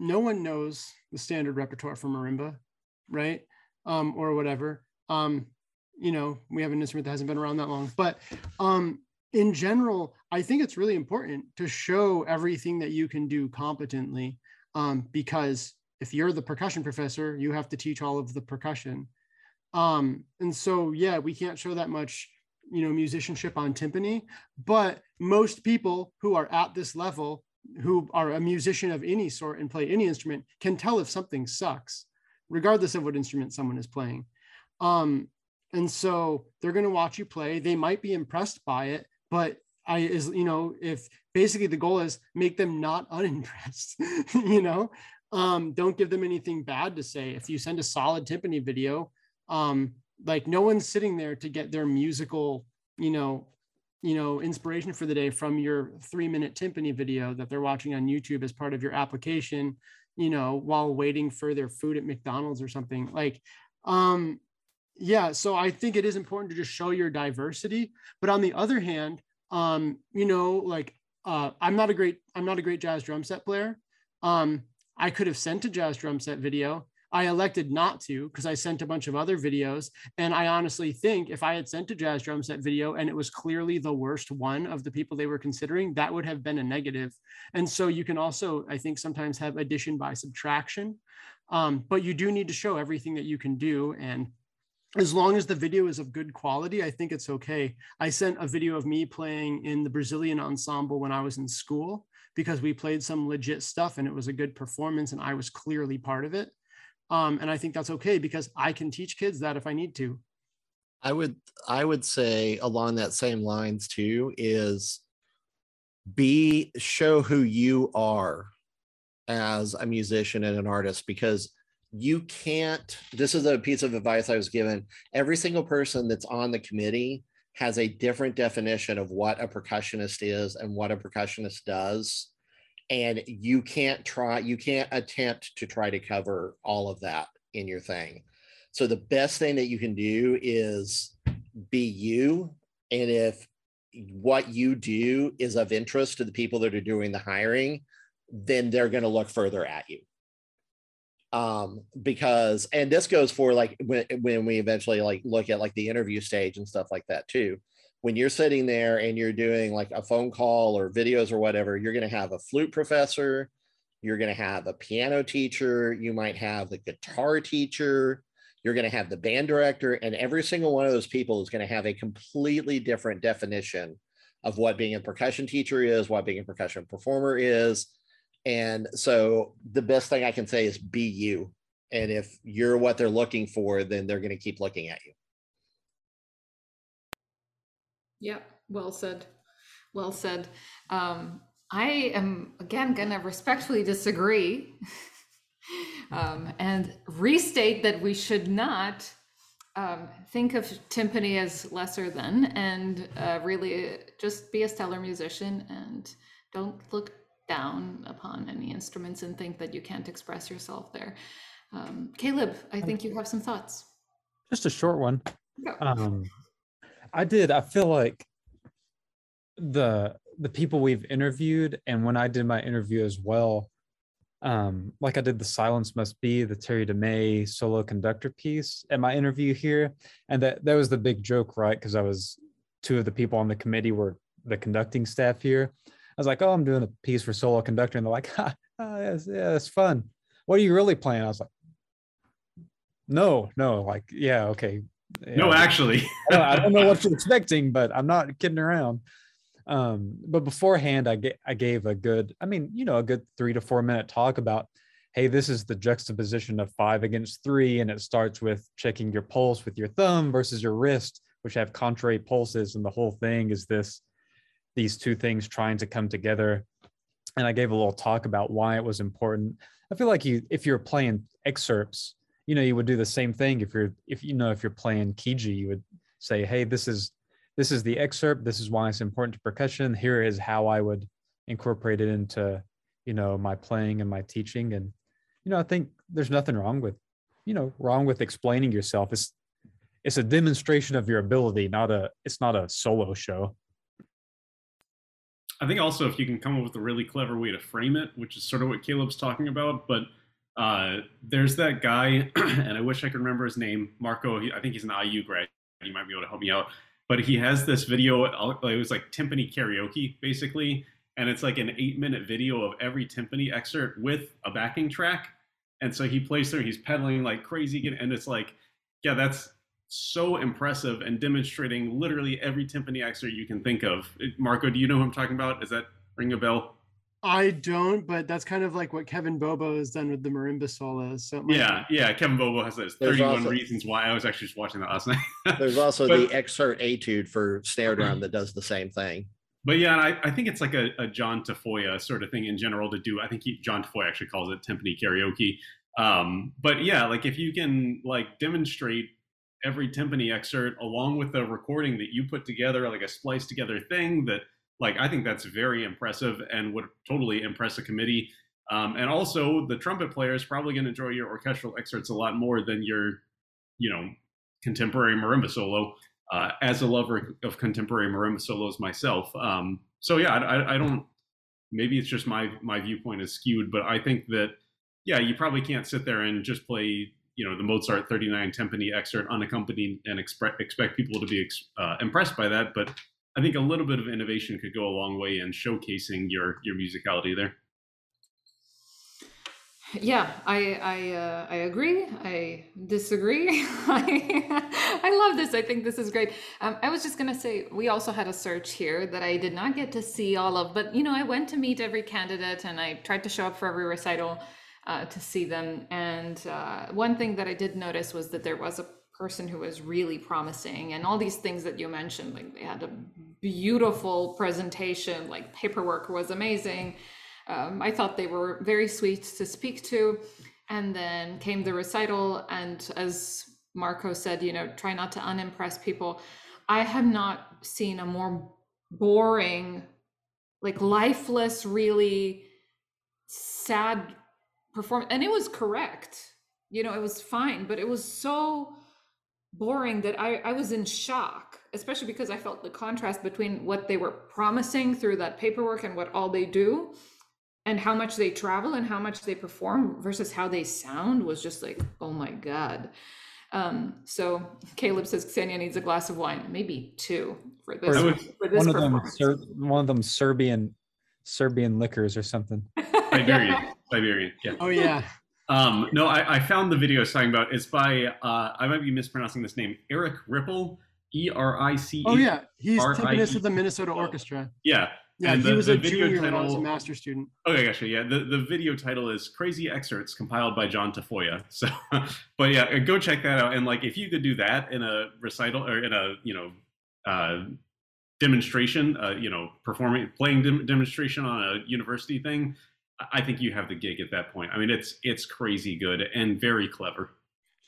no one knows the standard repertoire for marimba, right? Um, or whatever. Um, you know, we have an instrument that hasn't been around that long. But um, in general, I think it's really important to show everything that you can do competently, um, because if you're the percussion professor, you have to teach all of the percussion. Um, and so, yeah, we can't show that much, you know, musicianship on timpani, but most people who are at this level, who are a musician of any sort and play any instrument, can tell if something sucks, regardless of what instrument someone is playing. Um, and so they're going to watch you play. They might be impressed by it, but I is, you know, if basically the goal is make them not unimpressed, you know, um, don't give them anything bad to say. If you send a solid timpani video, um, like no one's sitting there to get their musical, you know, you know, inspiration for the day from your three minute timpani video that they're watching on YouTube as part of your application, you know, while waiting for their food at McDonald's or something like, um, yeah. So I think it is important to just show your diversity, but on the other hand, um, you know, like, uh, I'm not a great, I'm not a great jazz drum set player. Um, I could have sent a jazz drum set video. I elected not to because I sent a bunch of other videos. And I honestly think if I had sent a jazz drum set video and it was clearly the worst one of the people they were considering, that would have been a negative. And so you can also, I think, sometimes have addition by subtraction, um, but you do need to show everything that you can do. And as long as the video is of good quality, I think it's okay. I sent a video of me playing in the Brazilian ensemble when I was in school because we played some legit stuff and it was a good performance and I was clearly part of it. Um, and I think that's okay because I can teach kids that if I need to. I would, I would say along that same lines too, is be, show who you are as a musician and an artist, because you can't, this is a piece of advice I was given. Every single person that's on the committee has a different definition of what a percussionist is and what a percussionist does. And you can't try, you can't attempt to try to cover all of that in your thing. So the best thing that you can do is be you. And if what you do is of interest to the people that are doing the hiring, then they're going to look further at you. Um, because, and this goes for like, when, when we eventually like look at like the interview stage and stuff like that too. When you're sitting there and you're doing like a phone call or videos or whatever, you're going to have a flute professor, you're going to have a piano teacher, you might have the guitar teacher, you're going to have the band director, and every single one of those people is going to have a completely different definition of what being a percussion teacher is, what being a percussion performer is. And so the best thing I can say is be you. And if you're what they're looking for, then they're going to keep looking at you. Yeah, well said. Well said. Um, I am, again, going to respectfully disagree um, and restate that we should not um, think of timpani as lesser than, and uh, really just be a stellar musician and don't look down upon any instruments and think that you can't express yourself there. Um, Caleb, I think you have some thoughts. Just a short one. Yeah. Um, I did. I feel like the the people we've interviewed, and when I did my interview as well, um, like I did the Silence Must Be, the Terry DeMay solo conductor piece at my interview here. And that, that was the big joke, right? Because I was, two of the people on the committee were the conducting staff here. I was like, oh, I'm doing a piece for solo conductor. And they're like, ha, ha, yeah, that's fun. What are you really playing? I was like, no, no, like, yeah, okay. Yeah. No, actually, I don't know what you're expecting, but I'm not kidding around. Um, but beforehand, I, I gave a good, I mean, you know, a good three to four minute talk about, hey, this is the juxtaposition of five against three. And it starts with checking your pulse with your thumb versus your wrist, which have contrary pulses. And the whole thing is this, these two things trying to come together. And I gave a little talk about why it was important. I feel like you, if you're playing excerpts, you know, you would do the same thing if you're, if you know, if you're playing Kiji, you would say, hey, this is, this is the excerpt. This is why it's important to percussion. Here is how I would incorporate it into, you know, my playing and my teaching. And, you know, I think there's nothing wrong with, you know, wrong with explaining yourself. It's, it's a demonstration of your ability, not a, it's not a solo show. I think also if you can come up with a really clever way to frame it, which is sort of what Caleb's talking about, but uh, there's that guy, and I wish I could remember his name, Marco, he, I think he's an I U grad, you might be able to help me out. But he has this video, it was like timpani karaoke, basically. And it's like an eight minute video of every timpani excerpt with a backing track. And so he plays through, he's pedaling like crazy. And it's like, yeah, that's so impressive and demonstrating literally every timpani excerpt you can think of. Marco, do you know who I'm talking about? Is that ring a bell? I don't, but that's kind of like what Kevin Bobo has done with the marimba solos. So yeah, be. yeah, Kevin Bobo has those thirty-one also, reasons why. I was actually just watching that last night. There's also but, the excerpt etude for snare drum that does the same thing. But yeah, I, I think it's like a, a John Tafoya sort of thing in general to do. I think he, John Tafoya actually calls it timpani karaoke. Um, but yeah, like if you can like demonstrate every timpani excerpt along with the recording that you put together, like a spliced together thing that, like, I think that's very impressive and would totally impress a committee. Um, and also, the trumpet player is probably going to enjoy your orchestral excerpts a lot more than your, you know, contemporary marimba solo. Uh, as a lover of contemporary marimba solos myself, um, so yeah, I, I don't. Maybe it's just my my viewpoint is skewed, but I think that yeah, you probably can't sit there and just play, you know, the Mozart thirty-nine timpani excerpt unaccompanied and expect expect people to be ex uh, impressed by that, but. I think a little bit of innovation could go a long way in showcasing your your musicality there. Yeah, I I, uh, I agree. I disagree. I, I love this. I think this is great. Um, I was just gonna say we also had a search here that I did not get to see all of, but you know I went to meet every candidate and I tried to show up for every recital uh, to see them. And uh, one thing that I did notice was that there was a person who was really promising, and all these things that you mentioned, like they had a beautiful presentation, like paperwork was amazing. Um, I thought they were very sweet to speak to. And then came the recital. And as Marco said, you know, try not to unimpress people. I have not seen a more boring, like lifeless, really sad performance. And it was correct. You know, it was fine, but it was so boring that I, I was in shock, especially because I felt the contrast between what they were promising through that paperwork and what all they do and how much they travel and how much they perform versus how they sound was just like, oh my God. Um, so Caleb says Ksenija needs a glass of wine, maybe two for this, was, for this one, of them, Ser, one of them Serbian, Serbian liquors or something. Siberian, yeah. Siberian, yeah. Oh yeah. Um, no, I, I found the video I was talking about. It's by, uh, I might be mispronouncing this name, Eric Ripple, E R I C E. Oh, yeah. He's timpanist of the Minnesota Orchestra. Yeah. Yeah, and he the, was the a video junior title, when I was a master student. Okay, gotcha. Yeah, the, the video title is Crazy Excerpts Compiled by John Tafoya. So, but yeah, go check that out. And like, if you could do that in a recital or in a, you know, uh, demonstration, uh, you know, performing, playing dem demonstration on a university thing, I think you have the gig at that point. I mean, it's it's crazy good and very clever.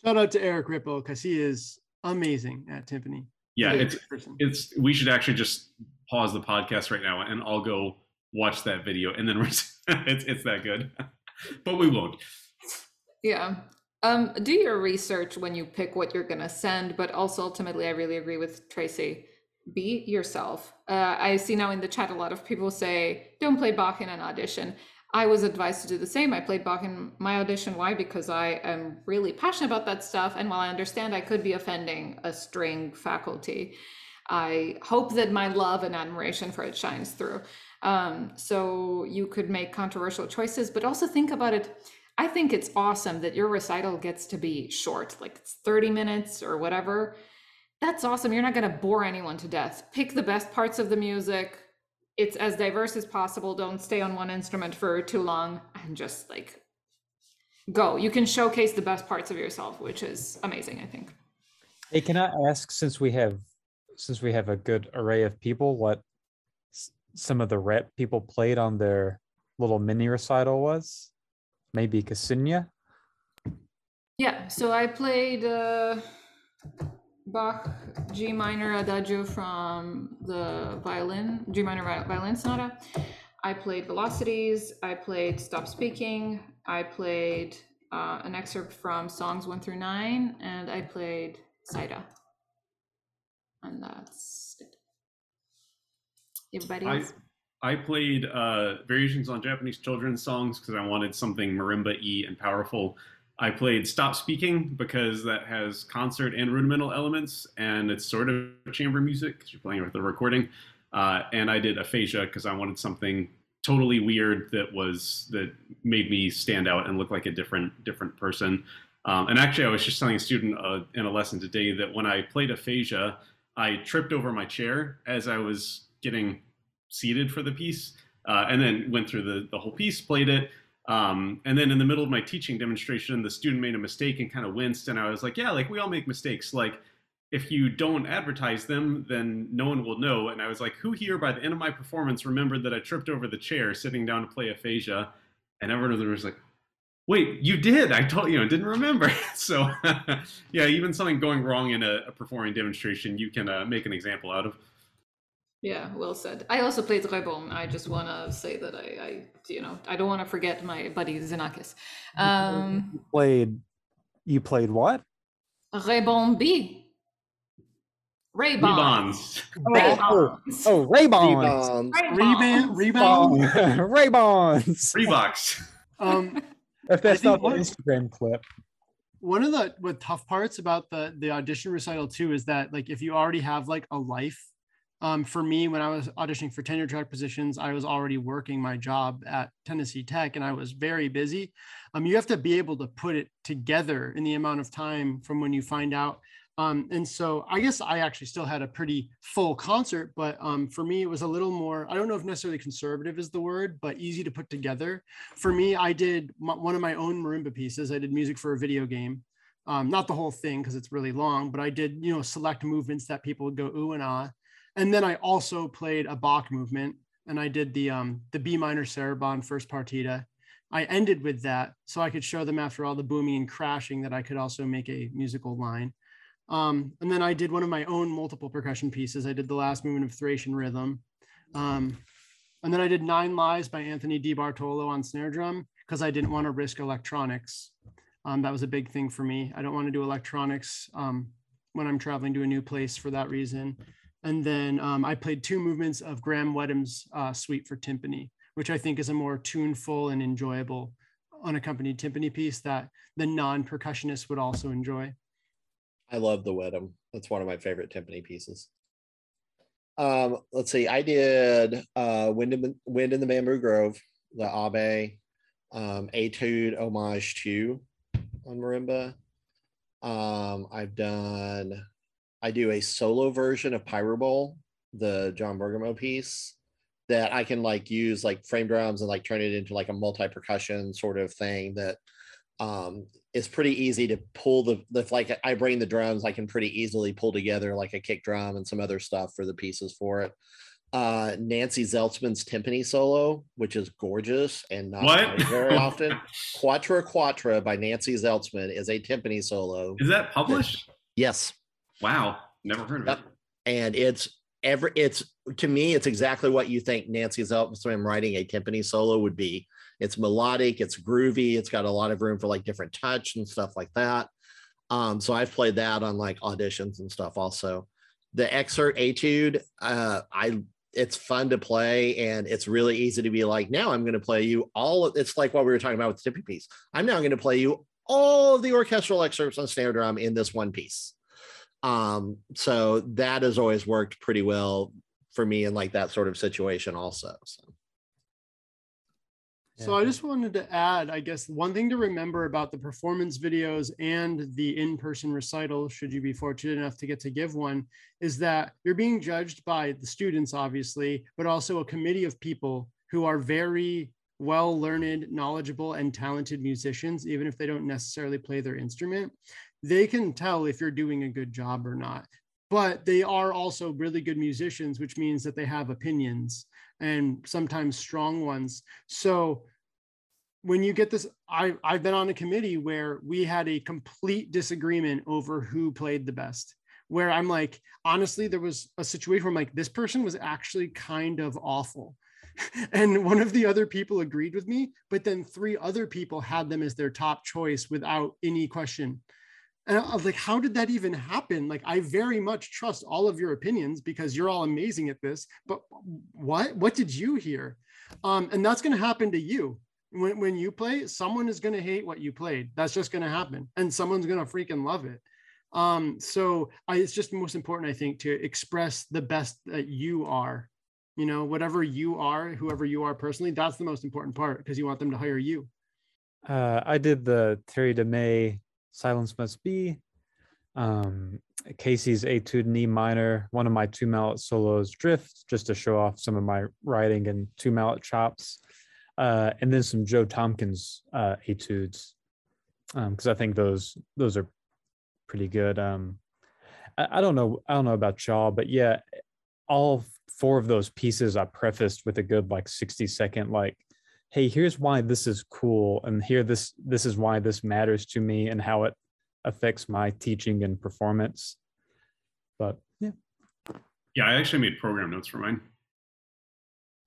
Shout out to Eric Ripple because he is amazing at timpani. Yeah, it's it's. We should actually just pause the podcast right now and I'll go watch that video and then it's it's that good, but we won't. Yeah, um, do your research when you pick what you're gonna send, but also ultimately, I really agree with Tracy. Be yourself. Uh, I see now in the chat a lot of people say don't play Bach in an audition. I was advised to do the same. I played Bach in my audition. Why? Because I am really passionate about that stuff. And while I understand I could be offending a string faculty, I hope that my love and admiration for it shines through. Um, so you could make controversial choices, but also think about it. I think it's awesome that your recital gets to be short, like it's thirty minutes or whatever. That's awesome. You're not going to bore anyone to death. Pick the best parts of the music. It's as diverse as possible. Don't stay on one instrument for too long and just like go. You can showcase the best parts of yourself, which is amazing, I think. Hey, can I ask, since we have since we have a good array of people, what some of the rep people played on their little mini recital was? Maybe Ksenija? Yeah, so I played uh, Bach G minor adagio from the violin, G minor violin sonata. I played Velocities, I played Stop Speaking, I played uh, an excerpt from Songs one through nine, and I played Saida. And that's it. Everybody else? I, I played uh, variations on Japanese children's songs because I wanted something marimba-y and powerful. I played Stop Speaking because that has concert and rudimental elements, and it's sort of chamber music because you're playing with a recording. Uh, and I did Aphasia because I wanted something totally weird that was that made me stand out and look like a different different person. Um, and actually, I was just telling a student uh, in a lesson today that when I played Aphasia, I tripped over my chair as I was getting seated for the piece, uh, and then went through the, the whole piece, played it. Um, and then in the middle of my teaching demonstration, the student made a mistake and kind of winced. And I was like, yeah, like we all make mistakes. Like if you don't advertise them, then no one will know. And I was like, who here by the end of my performance remembered that I tripped over the chair sitting down to play Aphasia? And everyone was like, wait, you did. I told you, I didn't remember. So yeah, even something going wrong in a, a performing demonstration, you can uh, make an example out of. Yeah, well said. I also played Rebon. I just want to say that I, I, you know, I don't want to forget my buddy Xenakis. Um, you played, you played what? Rebon B. Raybons. Raybons. Oh, Raybons. Raybons. Raybons. Raybons. Reeboks. Um, if that's not an Instagram clip. One of the, the tough parts about the the audition recital too is that like if you already have like a life. Um, for me, when I was auditioning for tenure track positions, I was already working my job at Tennessee Tech and I was very busy. Um, you have to be able to put it together in the amount of time from when you find out. Um, and so I guess I actually still had a pretty full concert, but um, for me, it was a little more, I don't know if necessarily conservative is the word, but easy to put together. For me, I did m- one of my own marimba pieces. I did music for a video game. Um, not the whole thing because it's really long, but I did, you know, select movements that people would go ooh and ah. And then I also played a Bach movement and I did the um, the B minor Sarabande first partita. I ended with that so I could show them after all the booming and crashing that I could also make a musical line. Um, and then I did one of my own multiple percussion pieces. I did the last movement of Thracian Rhythm. Um, and then I did Nine Lives by Anthony DiBartolo on snare drum because I didn't want to risk electronics. Um, that was a big thing for me. I don't want to do electronics um, when I'm traveling to a new place for that reason. And then um, I played two movements of Graham Wedham's uh, Suite for Timpani, which I think is a more tuneful and enjoyable unaccompanied timpani piece that the non-percussionist would also enjoy. I love the Wedham. That's one of my favorite timpani pieces. Um, let's see, I did uh, Wind, in, Wind in the Bamboo Grove, the Abe, um, Etude Homage two on marimba. Um, I've done... I do a solo version of Pyro Bowl, the John Bergamo piece that I can like use like frame drums and like turn it into like a multi-percussion sort of thing that um, is pretty easy to pull the, the, like I bring the drums, I can pretty easily pull together like a kick drum and some other stuff for the pieces for it. Uh, Nancy Zeltzman's timpani solo, which is gorgeous and not what? very often. Quatra Quatra by Nancy Zeltzman is a timpani solo. Is that published? Yes. Wow, never heard of yep. it. And it's every it's to me, it's exactly what you think Nancy Zeltzman writing a timpani solo would be. It's melodic, it's groovy, it's got a lot of room for like different touch and stuff like that. Um, so I've played that on like auditions and stuff also. The excerpt etude, uh, I it's fun to play and it's really easy to be like, now I'm gonna play you all of, it's like what we were talking about with the timpani piece. I'm now gonna play you all of the orchestral excerpts on snare drum in this one piece. Um, so that has always worked pretty well for me in like that sort of situation also. So. Yeah. So I just wanted to add, I guess, one thing to remember about the performance videos and the in-person recital, should you be fortunate enough to get to give one, is that you're being judged by the students, obviously, but also a committee of people who are very well-learned, knowledgeable, and talented musicians, even if they don't necessarily play their instrument. They can tell if you're doing a good job or not, but they are also really good musicians, which means that they have opinions and sometimes strong ones. So when you get this, I, I've been on a committee where we had a complete disagreement over who played the best, where I'm like, honestly, there was a situation where I'm like, this person was actually kind of awful. And one of the other people agreed with me, but then three other people had them as their top choice without any question. And I was like, how did that even happen? Like, I very much trust all of your opinions because you're all amazing at this, but what, what did you hear? Um, and that's going to happen to you. When, when you play, someone is going to hate what you played. That's just going to happen. And someone's going to freaking love it. Um, so I, it's just most important, I think, to express the best that you are, you know, whatever you are, whoever you are personally, that's the most important part, because you want them to hire you. Uh, I did the Terry DeMay Silence Must Be, um, Casey's Etude in E minor, one of my two mallet solos, Drift, just to show off some of my writing and two mallet chops. Uh, and then some Joe Tompkins uh, etudes, because um, I think those those are pretty good. Um, I, I don't know, I don't know about y'all, but yeah, all four of those pieces I prefaced with a good like sixty second like, hey, here's why this is cool, and here this this is why this matters to me and how it affects my teaching and performance. But yeah, yeah, I actually made program notes for mine,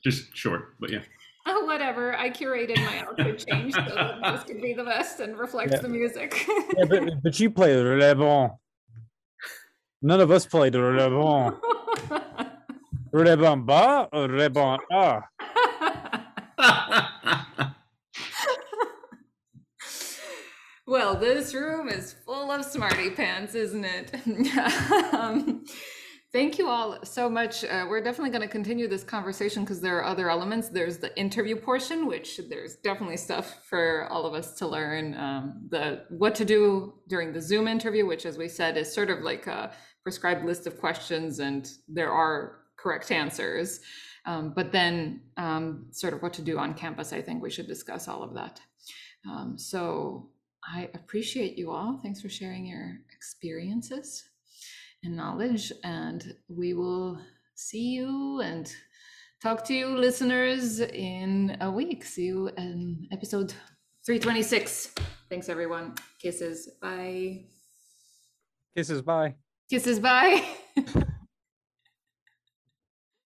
just short, but yeah. Oh, whatever. I curated my outfit change so that this could be the best and reflect yeah. the music. yeah, but, but you play the Relevant. None of us play the Relevant. Relevant ba or Relevant ah? Well, this room is full of smarty pants, isn't it? um, Thank you all so much. Uh, we're definitely going to continue this conversation because there are other elements. There's the interview portion, which there's definitely stuff for all of us to learn. Um, the what to do during the Zoom interview, which, as we said, is sort of like a prescribed list of questions, and there are correct answers. Um, but then um, sort of what to do on campus, I think we should discuss all of that. Um, so I appreciate you all. Thanks for sharing your experiences and knowledge, and we will see you and talk to you listeners in a week. See you in episode three twenty-six. Thanks everyone. Kisses. Bye. Kisses. Bye. Kisses. Bye.